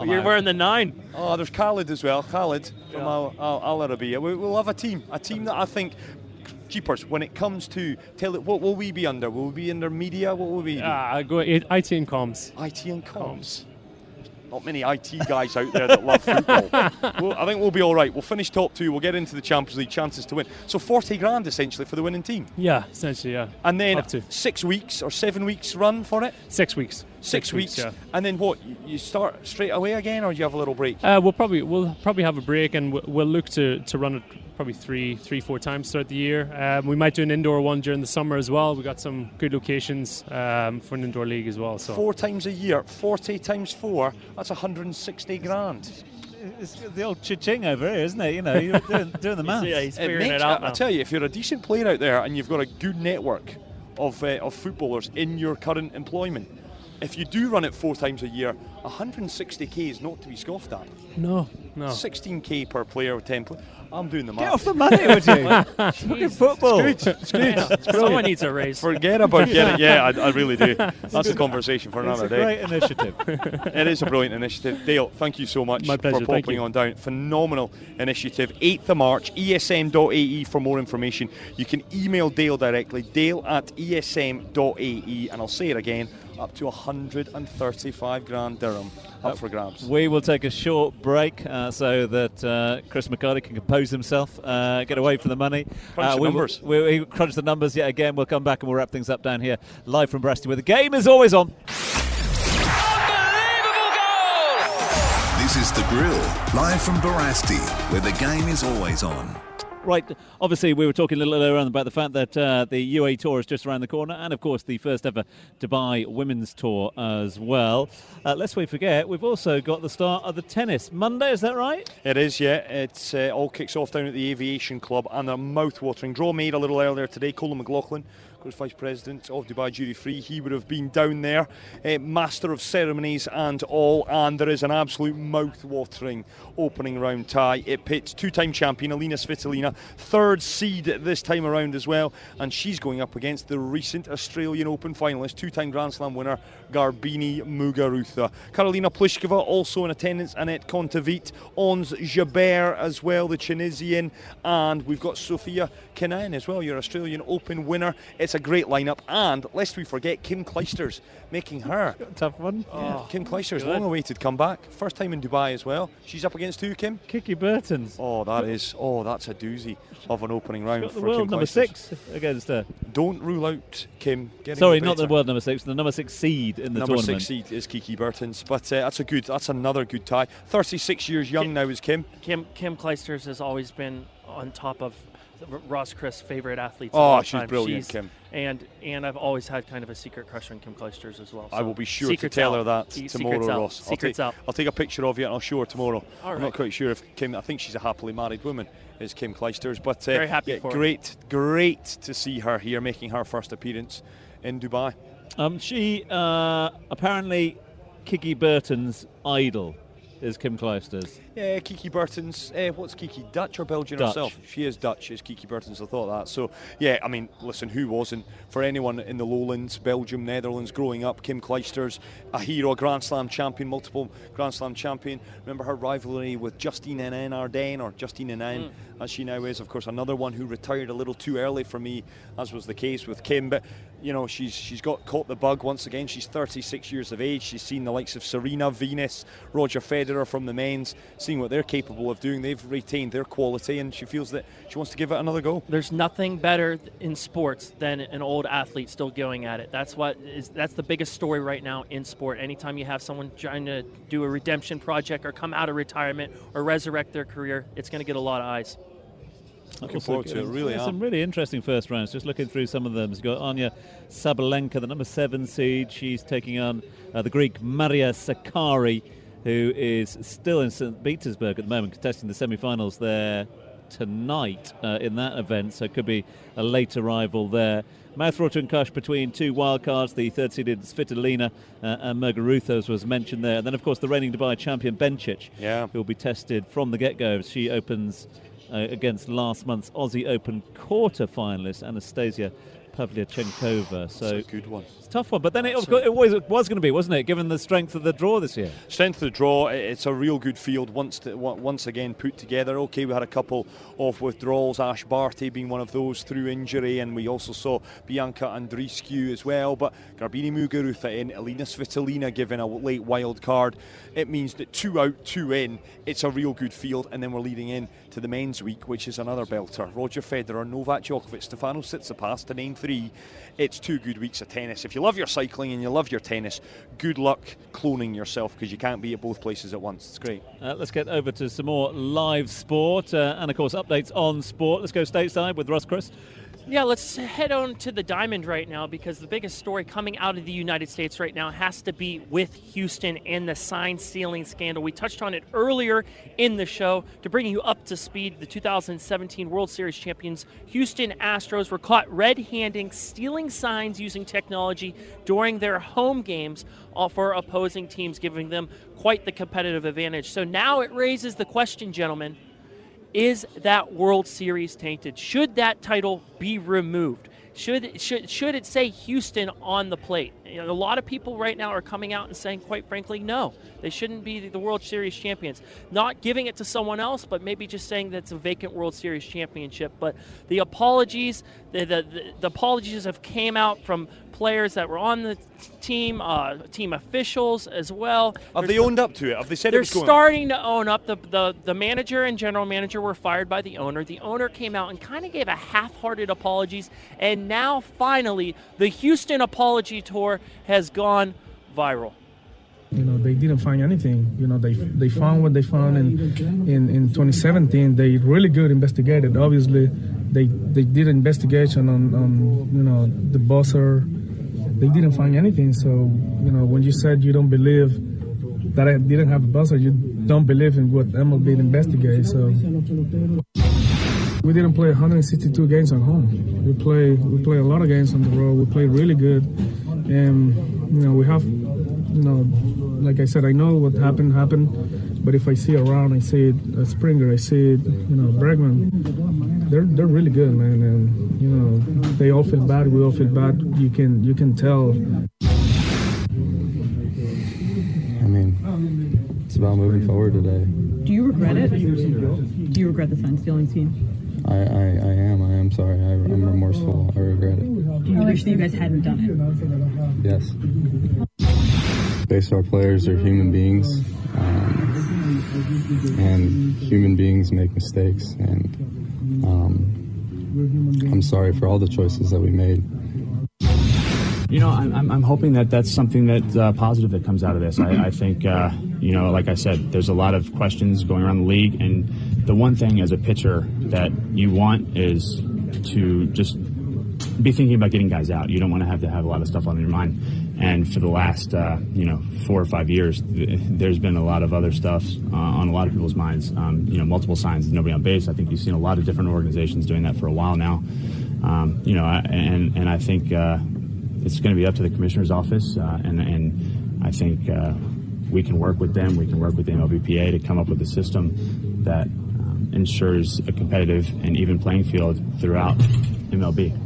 You're wearing the 9. Oh, there's Khalid as well. Khalid from Al Arabiya. We'll have a team. A team that I think, Jeepers, when it comes to, what will we be under? Will we be under media? What will we be? I'll go IT and comms. IT and comms. Not many IT guys out there that love football. I think we'll be all right. We'll finish top 2. We'll get into the Champions League, chances to win. So 40 grand essentially for the winning team. Yeah, essentially, yeah. And then 6 weeks or 7 weeks run for it? 6 weeks. Six weeks. And then what? You start straight away again, or do you have a little break? We'll probably have a break, and we'll look to run it probably 3-4 times throughout the year. We might do an indoor one during the summer as well. We've got some good locations for an indoor league as well. So 4 times a year, 40 times 4, that's 160 grand. It's the old cha-ching over here, isn't it? You know, you're doing the math. Yeah, he's figuring it out now. I tell you, if you're a decent player out there and you've got a good network of footballers in your current employment, if you do run it 4 times a year, 160k is not to be scoffed at. No. 16k per player, 10 players. I'm doing the math. Get off the money, would you? Look at football. It's good. Someone needs a raise. Forget about getting it. Yeah, I really do. That's a conversation for another day. It's a great initiative. It is a brilliant initiative. Dale, thank you so much for popping on down. Phenomenal initiative. 8th of March, esm.ae for more information. You can email Dale directly, dale@esm.ae, and I'll say it again, up to 135 grand dirham up for grabs. We will take a short break so that Chris McCarty can compose himself, get away from the money. Crunch the numbers. We crunch the numbers yet again. We'll come back and we'll wrap things up down here live from Brest, where the game is always on. This is The Grill, live from Barasti, where the game is always on. Right, obviously we were talking a little earlier on about the fact that the UAE Tour is just around the corner, and of course the first ever Dubai Women's Tour as well. Lest we forget, we've also got the start of the tennis. Monday, is that right? It is, yeah. It all kicks off down at the Aviation Club, and a mouth-watering draw made a little earlier today. Colin McLaughlin, Vice President of Dubai Duty Free, he would have been down there, master of ceremonies and all, and there is an absolute mouth-watering opening round tie. It pits two-time champion Alina Svitolina, third seed this time around as well, and she's going up against the recent Australian Open finalist, two-time Grand Slam winner Garbini Muguruza. Karolina Pliskova also in attendance, Annette Kontaveit, Ons Jabeur as well, the Tunisian, and we've got Sophia Kenin as well, your Australian Open winner. It's a great lineup, and lest we forget, Kim Clijsters making her tough one. Oh, Kim Clijsters, long-awaited comeback, first time in Dubai as well. She's up against who, Kim? Kiki Bertens. That's a doozy of an opening round. She's got the for world Kim number Clijsters. 6 against her. Don't rule out Kim. Sorry, not the world number 6, the number 6 seed in the tournament. Number 6 seed is Kiki Bertens, but that's another good tie. 36 years young now is Kim. Kim Clijsters has always been on top of Ross Chris' favourite athletes. Oh, she's brilliant, Kim. And I've always had kind of a secret crush on Kim Clijsters as well. So I will be sure to tell her that tomorrow, Ross. Secret's out. I'll take a picture of you and I'll show her tomorrow. All right. I'm not quite sure if Kim, I think she's a happily married woman, is Kim Clijsters. But very happy for her. Great to see her here, making her first appearance in Dubai. She apparently Kiki Bertens' idol is Kim Clijsters. Yeah, Kiki Bertens. What's Kiki? Dutch or Belgian herself? She is Dutch, is Kiki Bertens. I thought that. So, yeah, I mean, listen, who wasn't? For anyone in the lowlands, Belgium, Netherlands, growing up, Kim Clijsters, a hero, a Grand Slam champion, multiple Grand Slam champion. Remember her rivalry with Justine Henin Ardern, or Justine Henin, as she now is. Of course, another one who retired a little too early for me, as was the case with Kim. But, you know, she's caught the bug once again. She's 36 years of age. She's seen the likes of Serena, Venus, Roger Federer from the men's, seeing what they're capable of doing. They've retained their quality, and she feels that she wants to give it another go. There's nothing better in sports than an old athlete still going at it. That's the biggest story right now in sport. Anytime you have someone trying to do a redemption project or come out of retirement or resurrect their career, it's going to get a lot of eyes. Looking forward to it, really. Some really interesting first rounds. Just looking through some of them. You've got Anya Sabalenka, the number 7 seed. She's taking on the Greek Maria Sakkari, who is still in St. Petersburg at the moment, contesting the semi-finals there tonight in that event, so it could be a late arrival there. Mouth-watering clash between two wildcards, the third-seeded Svitolina and Muguruza, as was mentioned there. And then, of course, the reigning Dubai champion, Bencic, who will be tested from the get-go. She opens against last month's Aussie Open quarter-finalist, Anastasia Pavlyuchenkova. So it's a good one. It's a tough one, but then it was going to be, wasn't it, given the strength of the draw this year? Strength of the draw, it's a real good field once again put together. Okay, we had a couple of withdrawals, Ash Barty being one of those through injury, and we also saw Bianca Andreescu as well, but Garbini Muguruza in, Alina Svitolina given a late wild card. It means that 2 out, 2 in, it's a real good field, and then we're leading in to the men's week, which is another belter. Roger Federer, Novak Djokovic, Stefanos Tsitsipas, to name 3. It's 2 good weeks of tennis. If you love your cycling and you love your tennis, good luck cloning yourself, because you can't be at both places at once. It's great. Let's get over to some more live sport and, of course, updates on sport. Let's go stateside with Russ Chris. Yeah, let's head on to the diamond right now, because the biggest story coming out of the United States right now has to be with Houston and the sign stealing scandal. We touched on it earlier in the show. To bring you up to speed, the 2017 World Series champions Houston Astros were caught red-handed stealing signs using technology during their home games for opposing teams, giving them quite the competitive advantage. So now it raises the question, gentlemen, is that World Series tainted? Should that title be removed? Should it say Houston on the plate? You know, a lot of people right now are coming out and saying, quite frankly, no, they shouldn't be the World Series champions. Not giving it to someone else, but maybe just saying that's a vacant World Series championship. But the apologies, the apologies have came out from players that were on the team, team officials as well. Have they owned up to it? Have they said it was going on? They're starting to own up. The manager and general manager were fired by the owner. The owner came out and kind of gave a half-hearted apologies. And now, finally, the Houston apology tour has gone viral. You know, they didn't find anything. You know, they found what they found in 2017. They really good investigated. Obviously, they did an investigation on you know, the buzzer. They didn't find anything. So, you know, when you said you don't believe that I didn't have a buzzer, you don't believe in what MLB investigates. So we didn't play 162 games at home. We play a lot of games on the road. We play really good, and you know, we have. You know, like I said, I know what happened, but if I see around, I see Springer, I see, you know, Bregman, they're really good, man, and, you know, they all feel bad, we all feel bad, you can tell. I mean, it's about moving forward today. Do you regret it? Do you regret the sign-stealing team? I am sorry, I'm remorseful, I regret it. Do you wish that you guys hadn't done it? Yes. Based our players are human beings, and human beings make mistakes, and I'm sorry for all the choices that we made. You know, I'm hoping that that's something that positive that comes out of this. I think, you know, like I said, there's a lot of questions going around the league, and the one thing as a pitcher that you want is to just be thinking about getting guys out. You don't want to have a lot of stuff on your mind. And for the last, 4 or 5 years, there's been a lot of other stuff on a lot of people's minds. You know, multiple signs, nobody on base. I think you've seen a lot of different organizations doing that for a while now. You know, and I think it's going to be up to the commissioner's office. And I think we can work with them. We can work with the MLBPA to come up with a system that ensures a competitive and even playing field throughout MLB.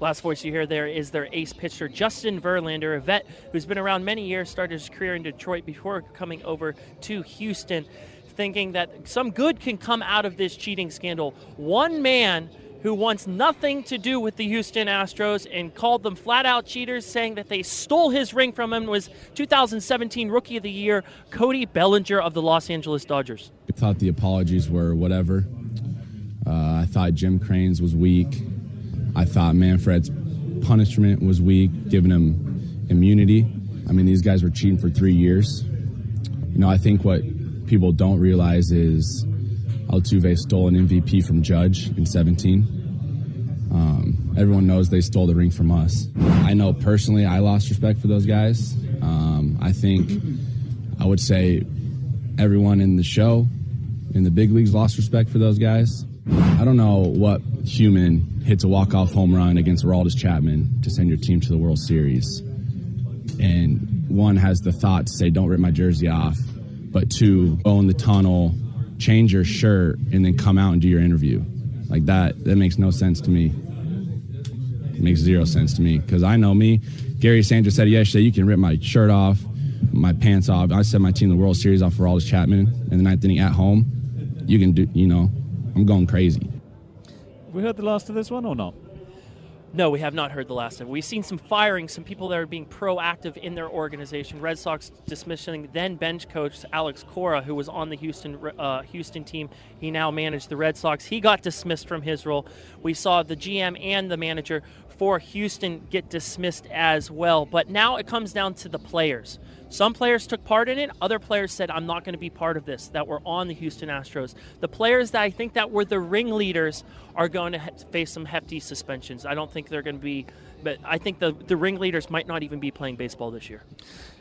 Last voice you hear there is their ace pitcher, Justin Verlander, a vet who's been around many years, started his career in Detroit before coming over to Houston, thinking that some good can come out of this cheating scandal. One man who wants nothing to do with the Houston Astros and called them flat-out cheaters, saying that they stole his ring from him, was 2017 Rookie of the Year, Cody Bellinger of the Los Angeles Dodgers. I thought the apologies were whatever. I thought Jim Crane's was weak. I thought Manfred's punishment was weak, giving him immunity. I mean, these guys were cheating for 3 years. You know, I think what people don't realize is Altuve stole an MVP from Judge in 2017. Everyone knows they stole the ring from us. I know personally I lost respect for those guys. I think I would say everyone in the show, in the big leagues, lost respect for those guys. I don't know what human hits a walk-off home run against Aroldis Chapman to send your team to the World Series. And one has the thought to say, don't rip my jersey off, but two, go in the tunnel, change your shirt, and then come out and do your interview. Like that makes no sense to me. It makes zero sense to me, because I know me. Gary Sanchez said yesterday, you can rip my shirt off, my pants off. I sent my team to the World Series off for Aroldis Chapman in the ninth inning at home. You can do, you know, I'm going crazy. We heard the last of this one or not? No, we have not heard the last of it. We've seen some firing, some people that are being proactive in their organization. Red Sox dismissing then bench coach Alex Cora, who was on the Houston team. He now managed the Red Sox. He got dismissed from his role. We saw the GM and the manager for Houston get dismissed as well. But now it comes down to the players. Some players took part in it. Other players said, I'm not going to be part of this, that were on the Houston Astros. The players that I think that were the ringleaders are going to face some hefty suspensions. I don't think they're going to be, but I think the ringleaders might not even be playing baseball this year.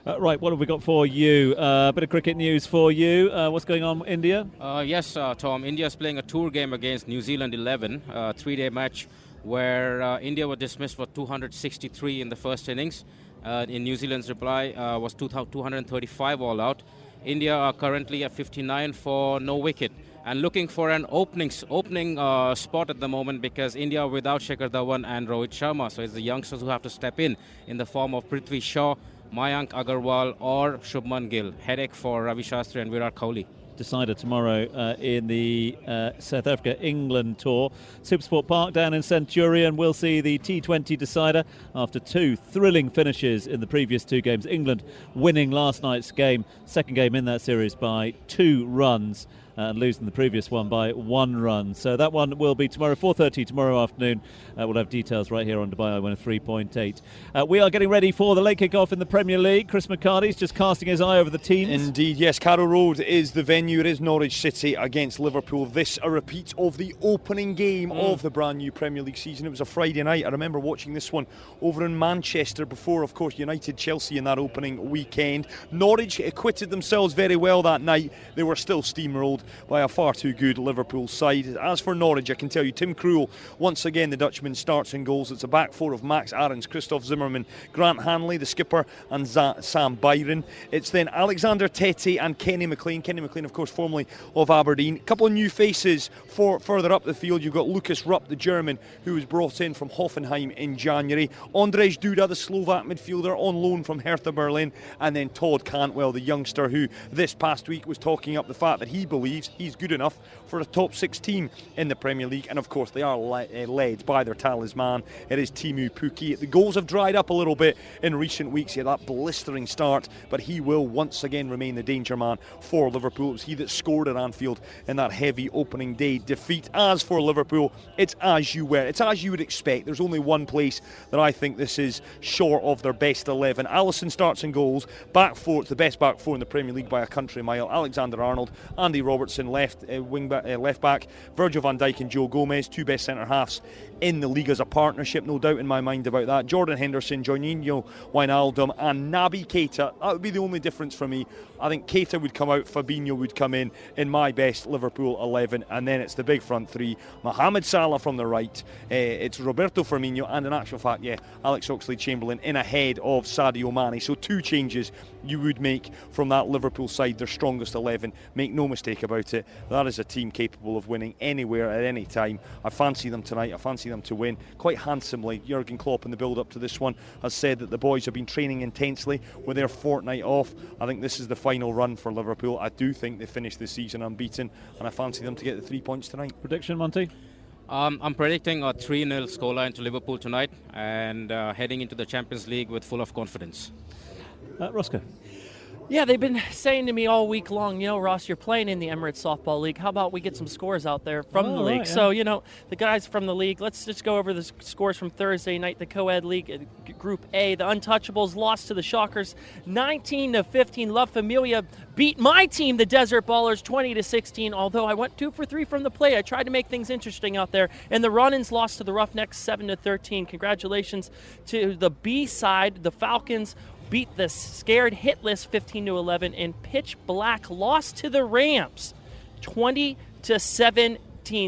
Right, what have we got for you? A bit of cricket news for you. What's going on, India? Yes, Tom. India's playing a tour game against New Zealand 11, three-day match, where India were dismissed for 263 in the first innings. In New Zealand's reply was 235 all out. India are currently at 59 for no wicket. and looking for an opening spot at the moment, because India are without Shikhar Dhawan and Rohit Sharma. So it's the youngsters who have to step in the form of Prithvi Shaw, Mayank Agarwal or Shubman Gill. Headache for Ravi Shastri and Virat Kohli. Decided tomorrow in the South Africa-England tour. Supersport Park down in Centurion will see the T20 decider after two thrilling finishes in the previous two games. England winning last night's game, second game in that series by 2 runs and losing the previous one by 1 run. So that one will be tomorrow, 4.30 tomorrow afternoon. We'll have details right here on Dubai Eye 3.8. We are getting ready for the late kick-off in the Premier League. Chris McCarthy's just casting his eye over the teams. Indeed, yes. Carrow Road is the venue. It is Norwich City against Liverpool. This a repeat of the opening game of the brand new Premier League season. It was a Friday night. I remember watching this one over in Manchester before, of course, United Chelsea in that opening weekend. Norwich acquitted themselves very well that night. They were still steamrolled by a far too good Liverpool side. As for Norwich, I can tell you, Tim Krul, once again the Dutchman, starts in goals. It's a back four of Max Ahrens, Christoph Zimmermann, Grant Hanley, the skipper, and Sam Byron. It's then Alexander Tete and Kenny McLean. Kenny McLean, of course, formerly of Aberdeen. A couple of new faces for further up the field. You've got Lucas Rupp, the German, who was brought in from Hoffenheim in January. Andrzej Duda, the Slovak midfielder, on loan from Hertha Berlin. And then Todd Cantwell, the youngster, who this past week was talking up the fact that he believes he's good enough for a top 6 team in the Premier League. And of course they are led by their talisman. It is Timu Pukki. The goals have dried up a little bit in recent weeks. He had that blistering start, but he will once again remain the danger man for Liverpool. It was he that scored at Anfield in that heavy opening day defeat. As for Liverpool, it's as you were. It's as you would expect. There's only one place that I think this is short of their best 11. Alisson starts in goals. Back four, it's the best back four in the Premier League by a country mile. Alexander Arnold, Andy Robertson left back, Virgil van Dijk and Joe Gomez, two best centre-halves in the league as a partnership, no doubt in my mind about that. Jordan Henderson, Jorginho Wijnaldum and Naby Keita. That would be the only difference for me. I think Keita would come out, Fabinho would come in my best Liverpool 11, and then it's the big front three. Mohamed Salah from the right, it's Roberto Firmino, and in actual fact, yeah, Alex Oxlade-Chamberlain in ahead of Sadio Mane. So 2 changes you would make from that Liverpool side, their strongest 11. Make no mistake about it, that is a team capable of winning anywhere at any time. I fancy them tonight. I fancy them to win quite handsomely. Jurgen Klopp in the build up to this one has said that the boys have been training intensely with their fortnight off. I think this is the final run for Liverpool. I do think they finish the season unbeaten, and I fancy them to get the 3 points tonight. Prediction, Monty? I'm predicting a 3-0 scoreline to Liverpool tonight, and heading into the Champions League with full of confidence. Roscoe? Yeah, they've been saying to me all week long, you know, Ross, you're playing in the Emirates Softball League. How about we get some scores out there from the league? Right, yeah. So, you know, the guys from the league, let's just go over the scores from Thursday night, the Co-Ed League, Group A. The Untouchables lost to the Shockers 19-15. La Familia beat my team, the Desert Ballers, 20-16, although I went 2 for 3 from the play. I tried to make things interesting out there. And the Ronins lost to the Roughnecks 7-13. Congratulations to the B side, the Falcons beat the Scared Hitless 15-11, and Pitch Black lost to the Rams 20-17.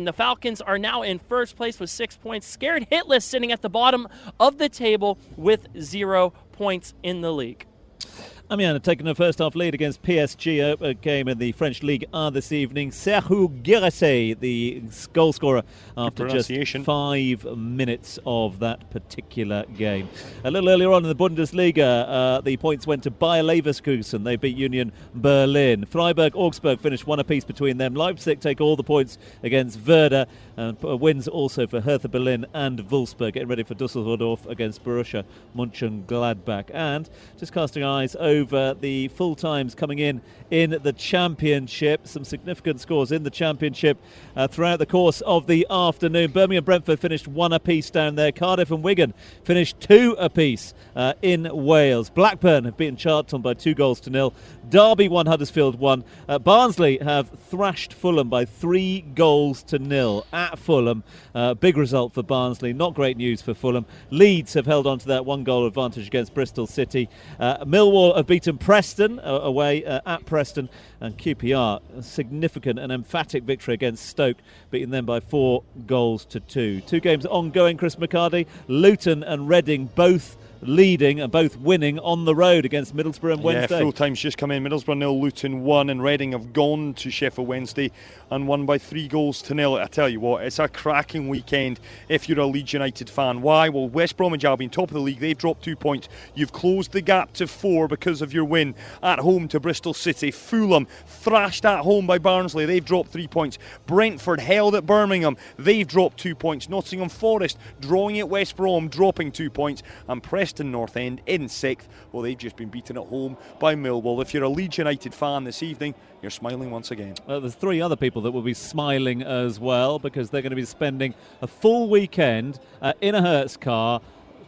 The Falcons are now in first place with 6 points. Scared Hitless sitting at the bottom of the table with 0 points in the league. Amiens have taken a first-half lead against PSG, a game in the French Ligue 1 this evening. Serhou Guirassy, the goal scorer, after just 5 minutes of that particular game. A little earlier on in the Bundesliga, the points went to Bayer Leverkusen. They beat Union Berlin. Freiburg, Augsburg finished 1 apiece between them. Leipzig take all the points against Werder, and wins also for Hertha Berlin and Wolfsburg, getting ready for Dusseldorf against Borussia Mönchengladbach. And just casting eyes over the full times coming in the Championship. Some significant scores in the Championship throughout the course of the afternoon. Birmingham Brentford finished 1 apiece down there. Cardiff and Wigan finished 2 apiece in Wales. Blackburn have beaten Charlton by 2 goals to nil. Derby 1, Huddersfield 1. Barnsley have thrashed Fulham by 3 goals to nil at Fulham. Big result for Barnsley. Not great news for Fulham. Leeds have held on to that 1 goal advantage against Bristol City. Millwall have beaten Preston away at Preston. And QPR, a significant and emphatic victory against Stoke, beating them by 4 goals to 2. 2 games ongoing, Chris McCarthy. Luton and Reading both leading and both winning on the road against Middlesbrough and Wednesday. Yeah, full time's just come in. Middlesbrough 0, Luton 1, and Reading have gone to Sheffield Wednesday and won by 3-0. I tell you what, it's a cracking weekend if you're a Leeds United fan. Why? Well, West Bromwich Albion, top of the league, they've dropped 2 points. You've closed the gap to 4 because of your win at home to Bristol City. Fulham thrashed at home by Barnsley, they've dropped 3 points. Brentford held at Birmingham, they've dropped 2 points. Nottingham Forest drawing at West Brom, dropping 2 points. And Preston North End in 6th, well, they've just been beaten at home by Millwall. If you're a Leeds United fan this evening, you're smiling once again. There's 3 other people that will be smiling as well, because they're going to be spending a full weekend in a Hertz car,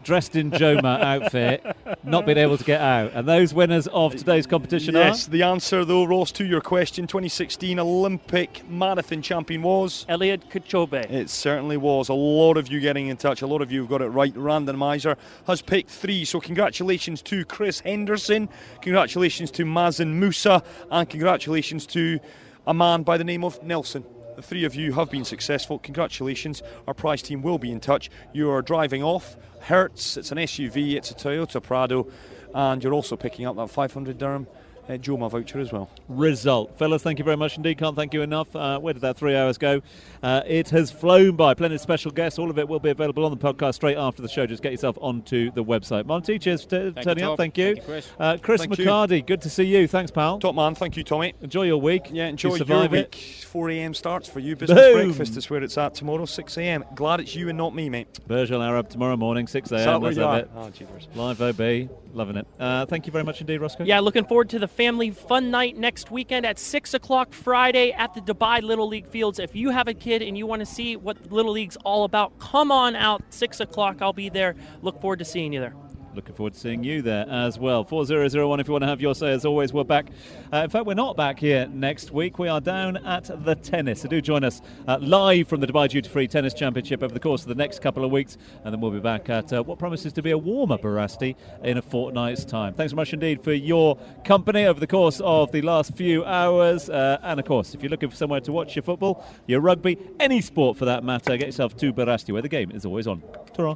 dressed in Joma outfit, not being able to get out. And those winners of today's competition are? Yes, the answer though, Ross, to your question, 2016 Olympic marathon champion was? Eliud Kipchoge. It certainly was. A lot of you getting in touch, a lot of you have got it right. Randomizer has picked 3, so congratulations to Chris Henderson, congratulations to Mazen Musa, and congratulations to a man by the name of Nelson. The 3 of you have been successful. Congratulations. Our prize team will be in touch. You are driving off Hertz. It's an SUV. It's a Toyota Prado. And you're also picking up that 500 dirham Joma voucher as well. Result. Fellas, thank you very much indeed. Can't thank you enough. Where did that 3 hours go? It has flown by. Plenty of special guests. All of it will be available on the podcast straight after the show. Just get yourself onto the website. Monty, cheers for turning up. Thank you. Thank you, Chris. Chris McCarty, good to see you. Thanks, pal. Top man. Thank you, Tommy. Enjoy your week. Yeah, enjoy your week. 4 a.m. starts for you. Business breakfast is where it's at tomorrow, 6 a.m. Glad it's you and not me, mate. Burj Al Arab tomorrow morning, 6 a.m. Live OB. Loving it. Thank you very much indeed, Roscoe. Yeah, looking forward to the family fun night next weekend at 6 o'clock Friday at the Dubai Little League Fields. If you have a kid and you want to see what Little League's all about, come on out, 6 o'clock. I'll be there. Look forward to seeing you there. Looking forward to seeing you there as well. 4001 if you want to have your say. As always, we're back. In fact, we're not back here next week. We are down at the tennis. So do join us live from the Dubai Duty Free Tennis Championship over the course of the next couple of weeks. And then we'll be back at what promises to be a warmer Barasti in a fortnight's time. Thanks so much indeed for your company over the course of the last few hours. And of course, if you're looking for somewhere to watch your football, your rugby, any sport for that matter, get yourself to Barasti where the game is always on. Ta-ra.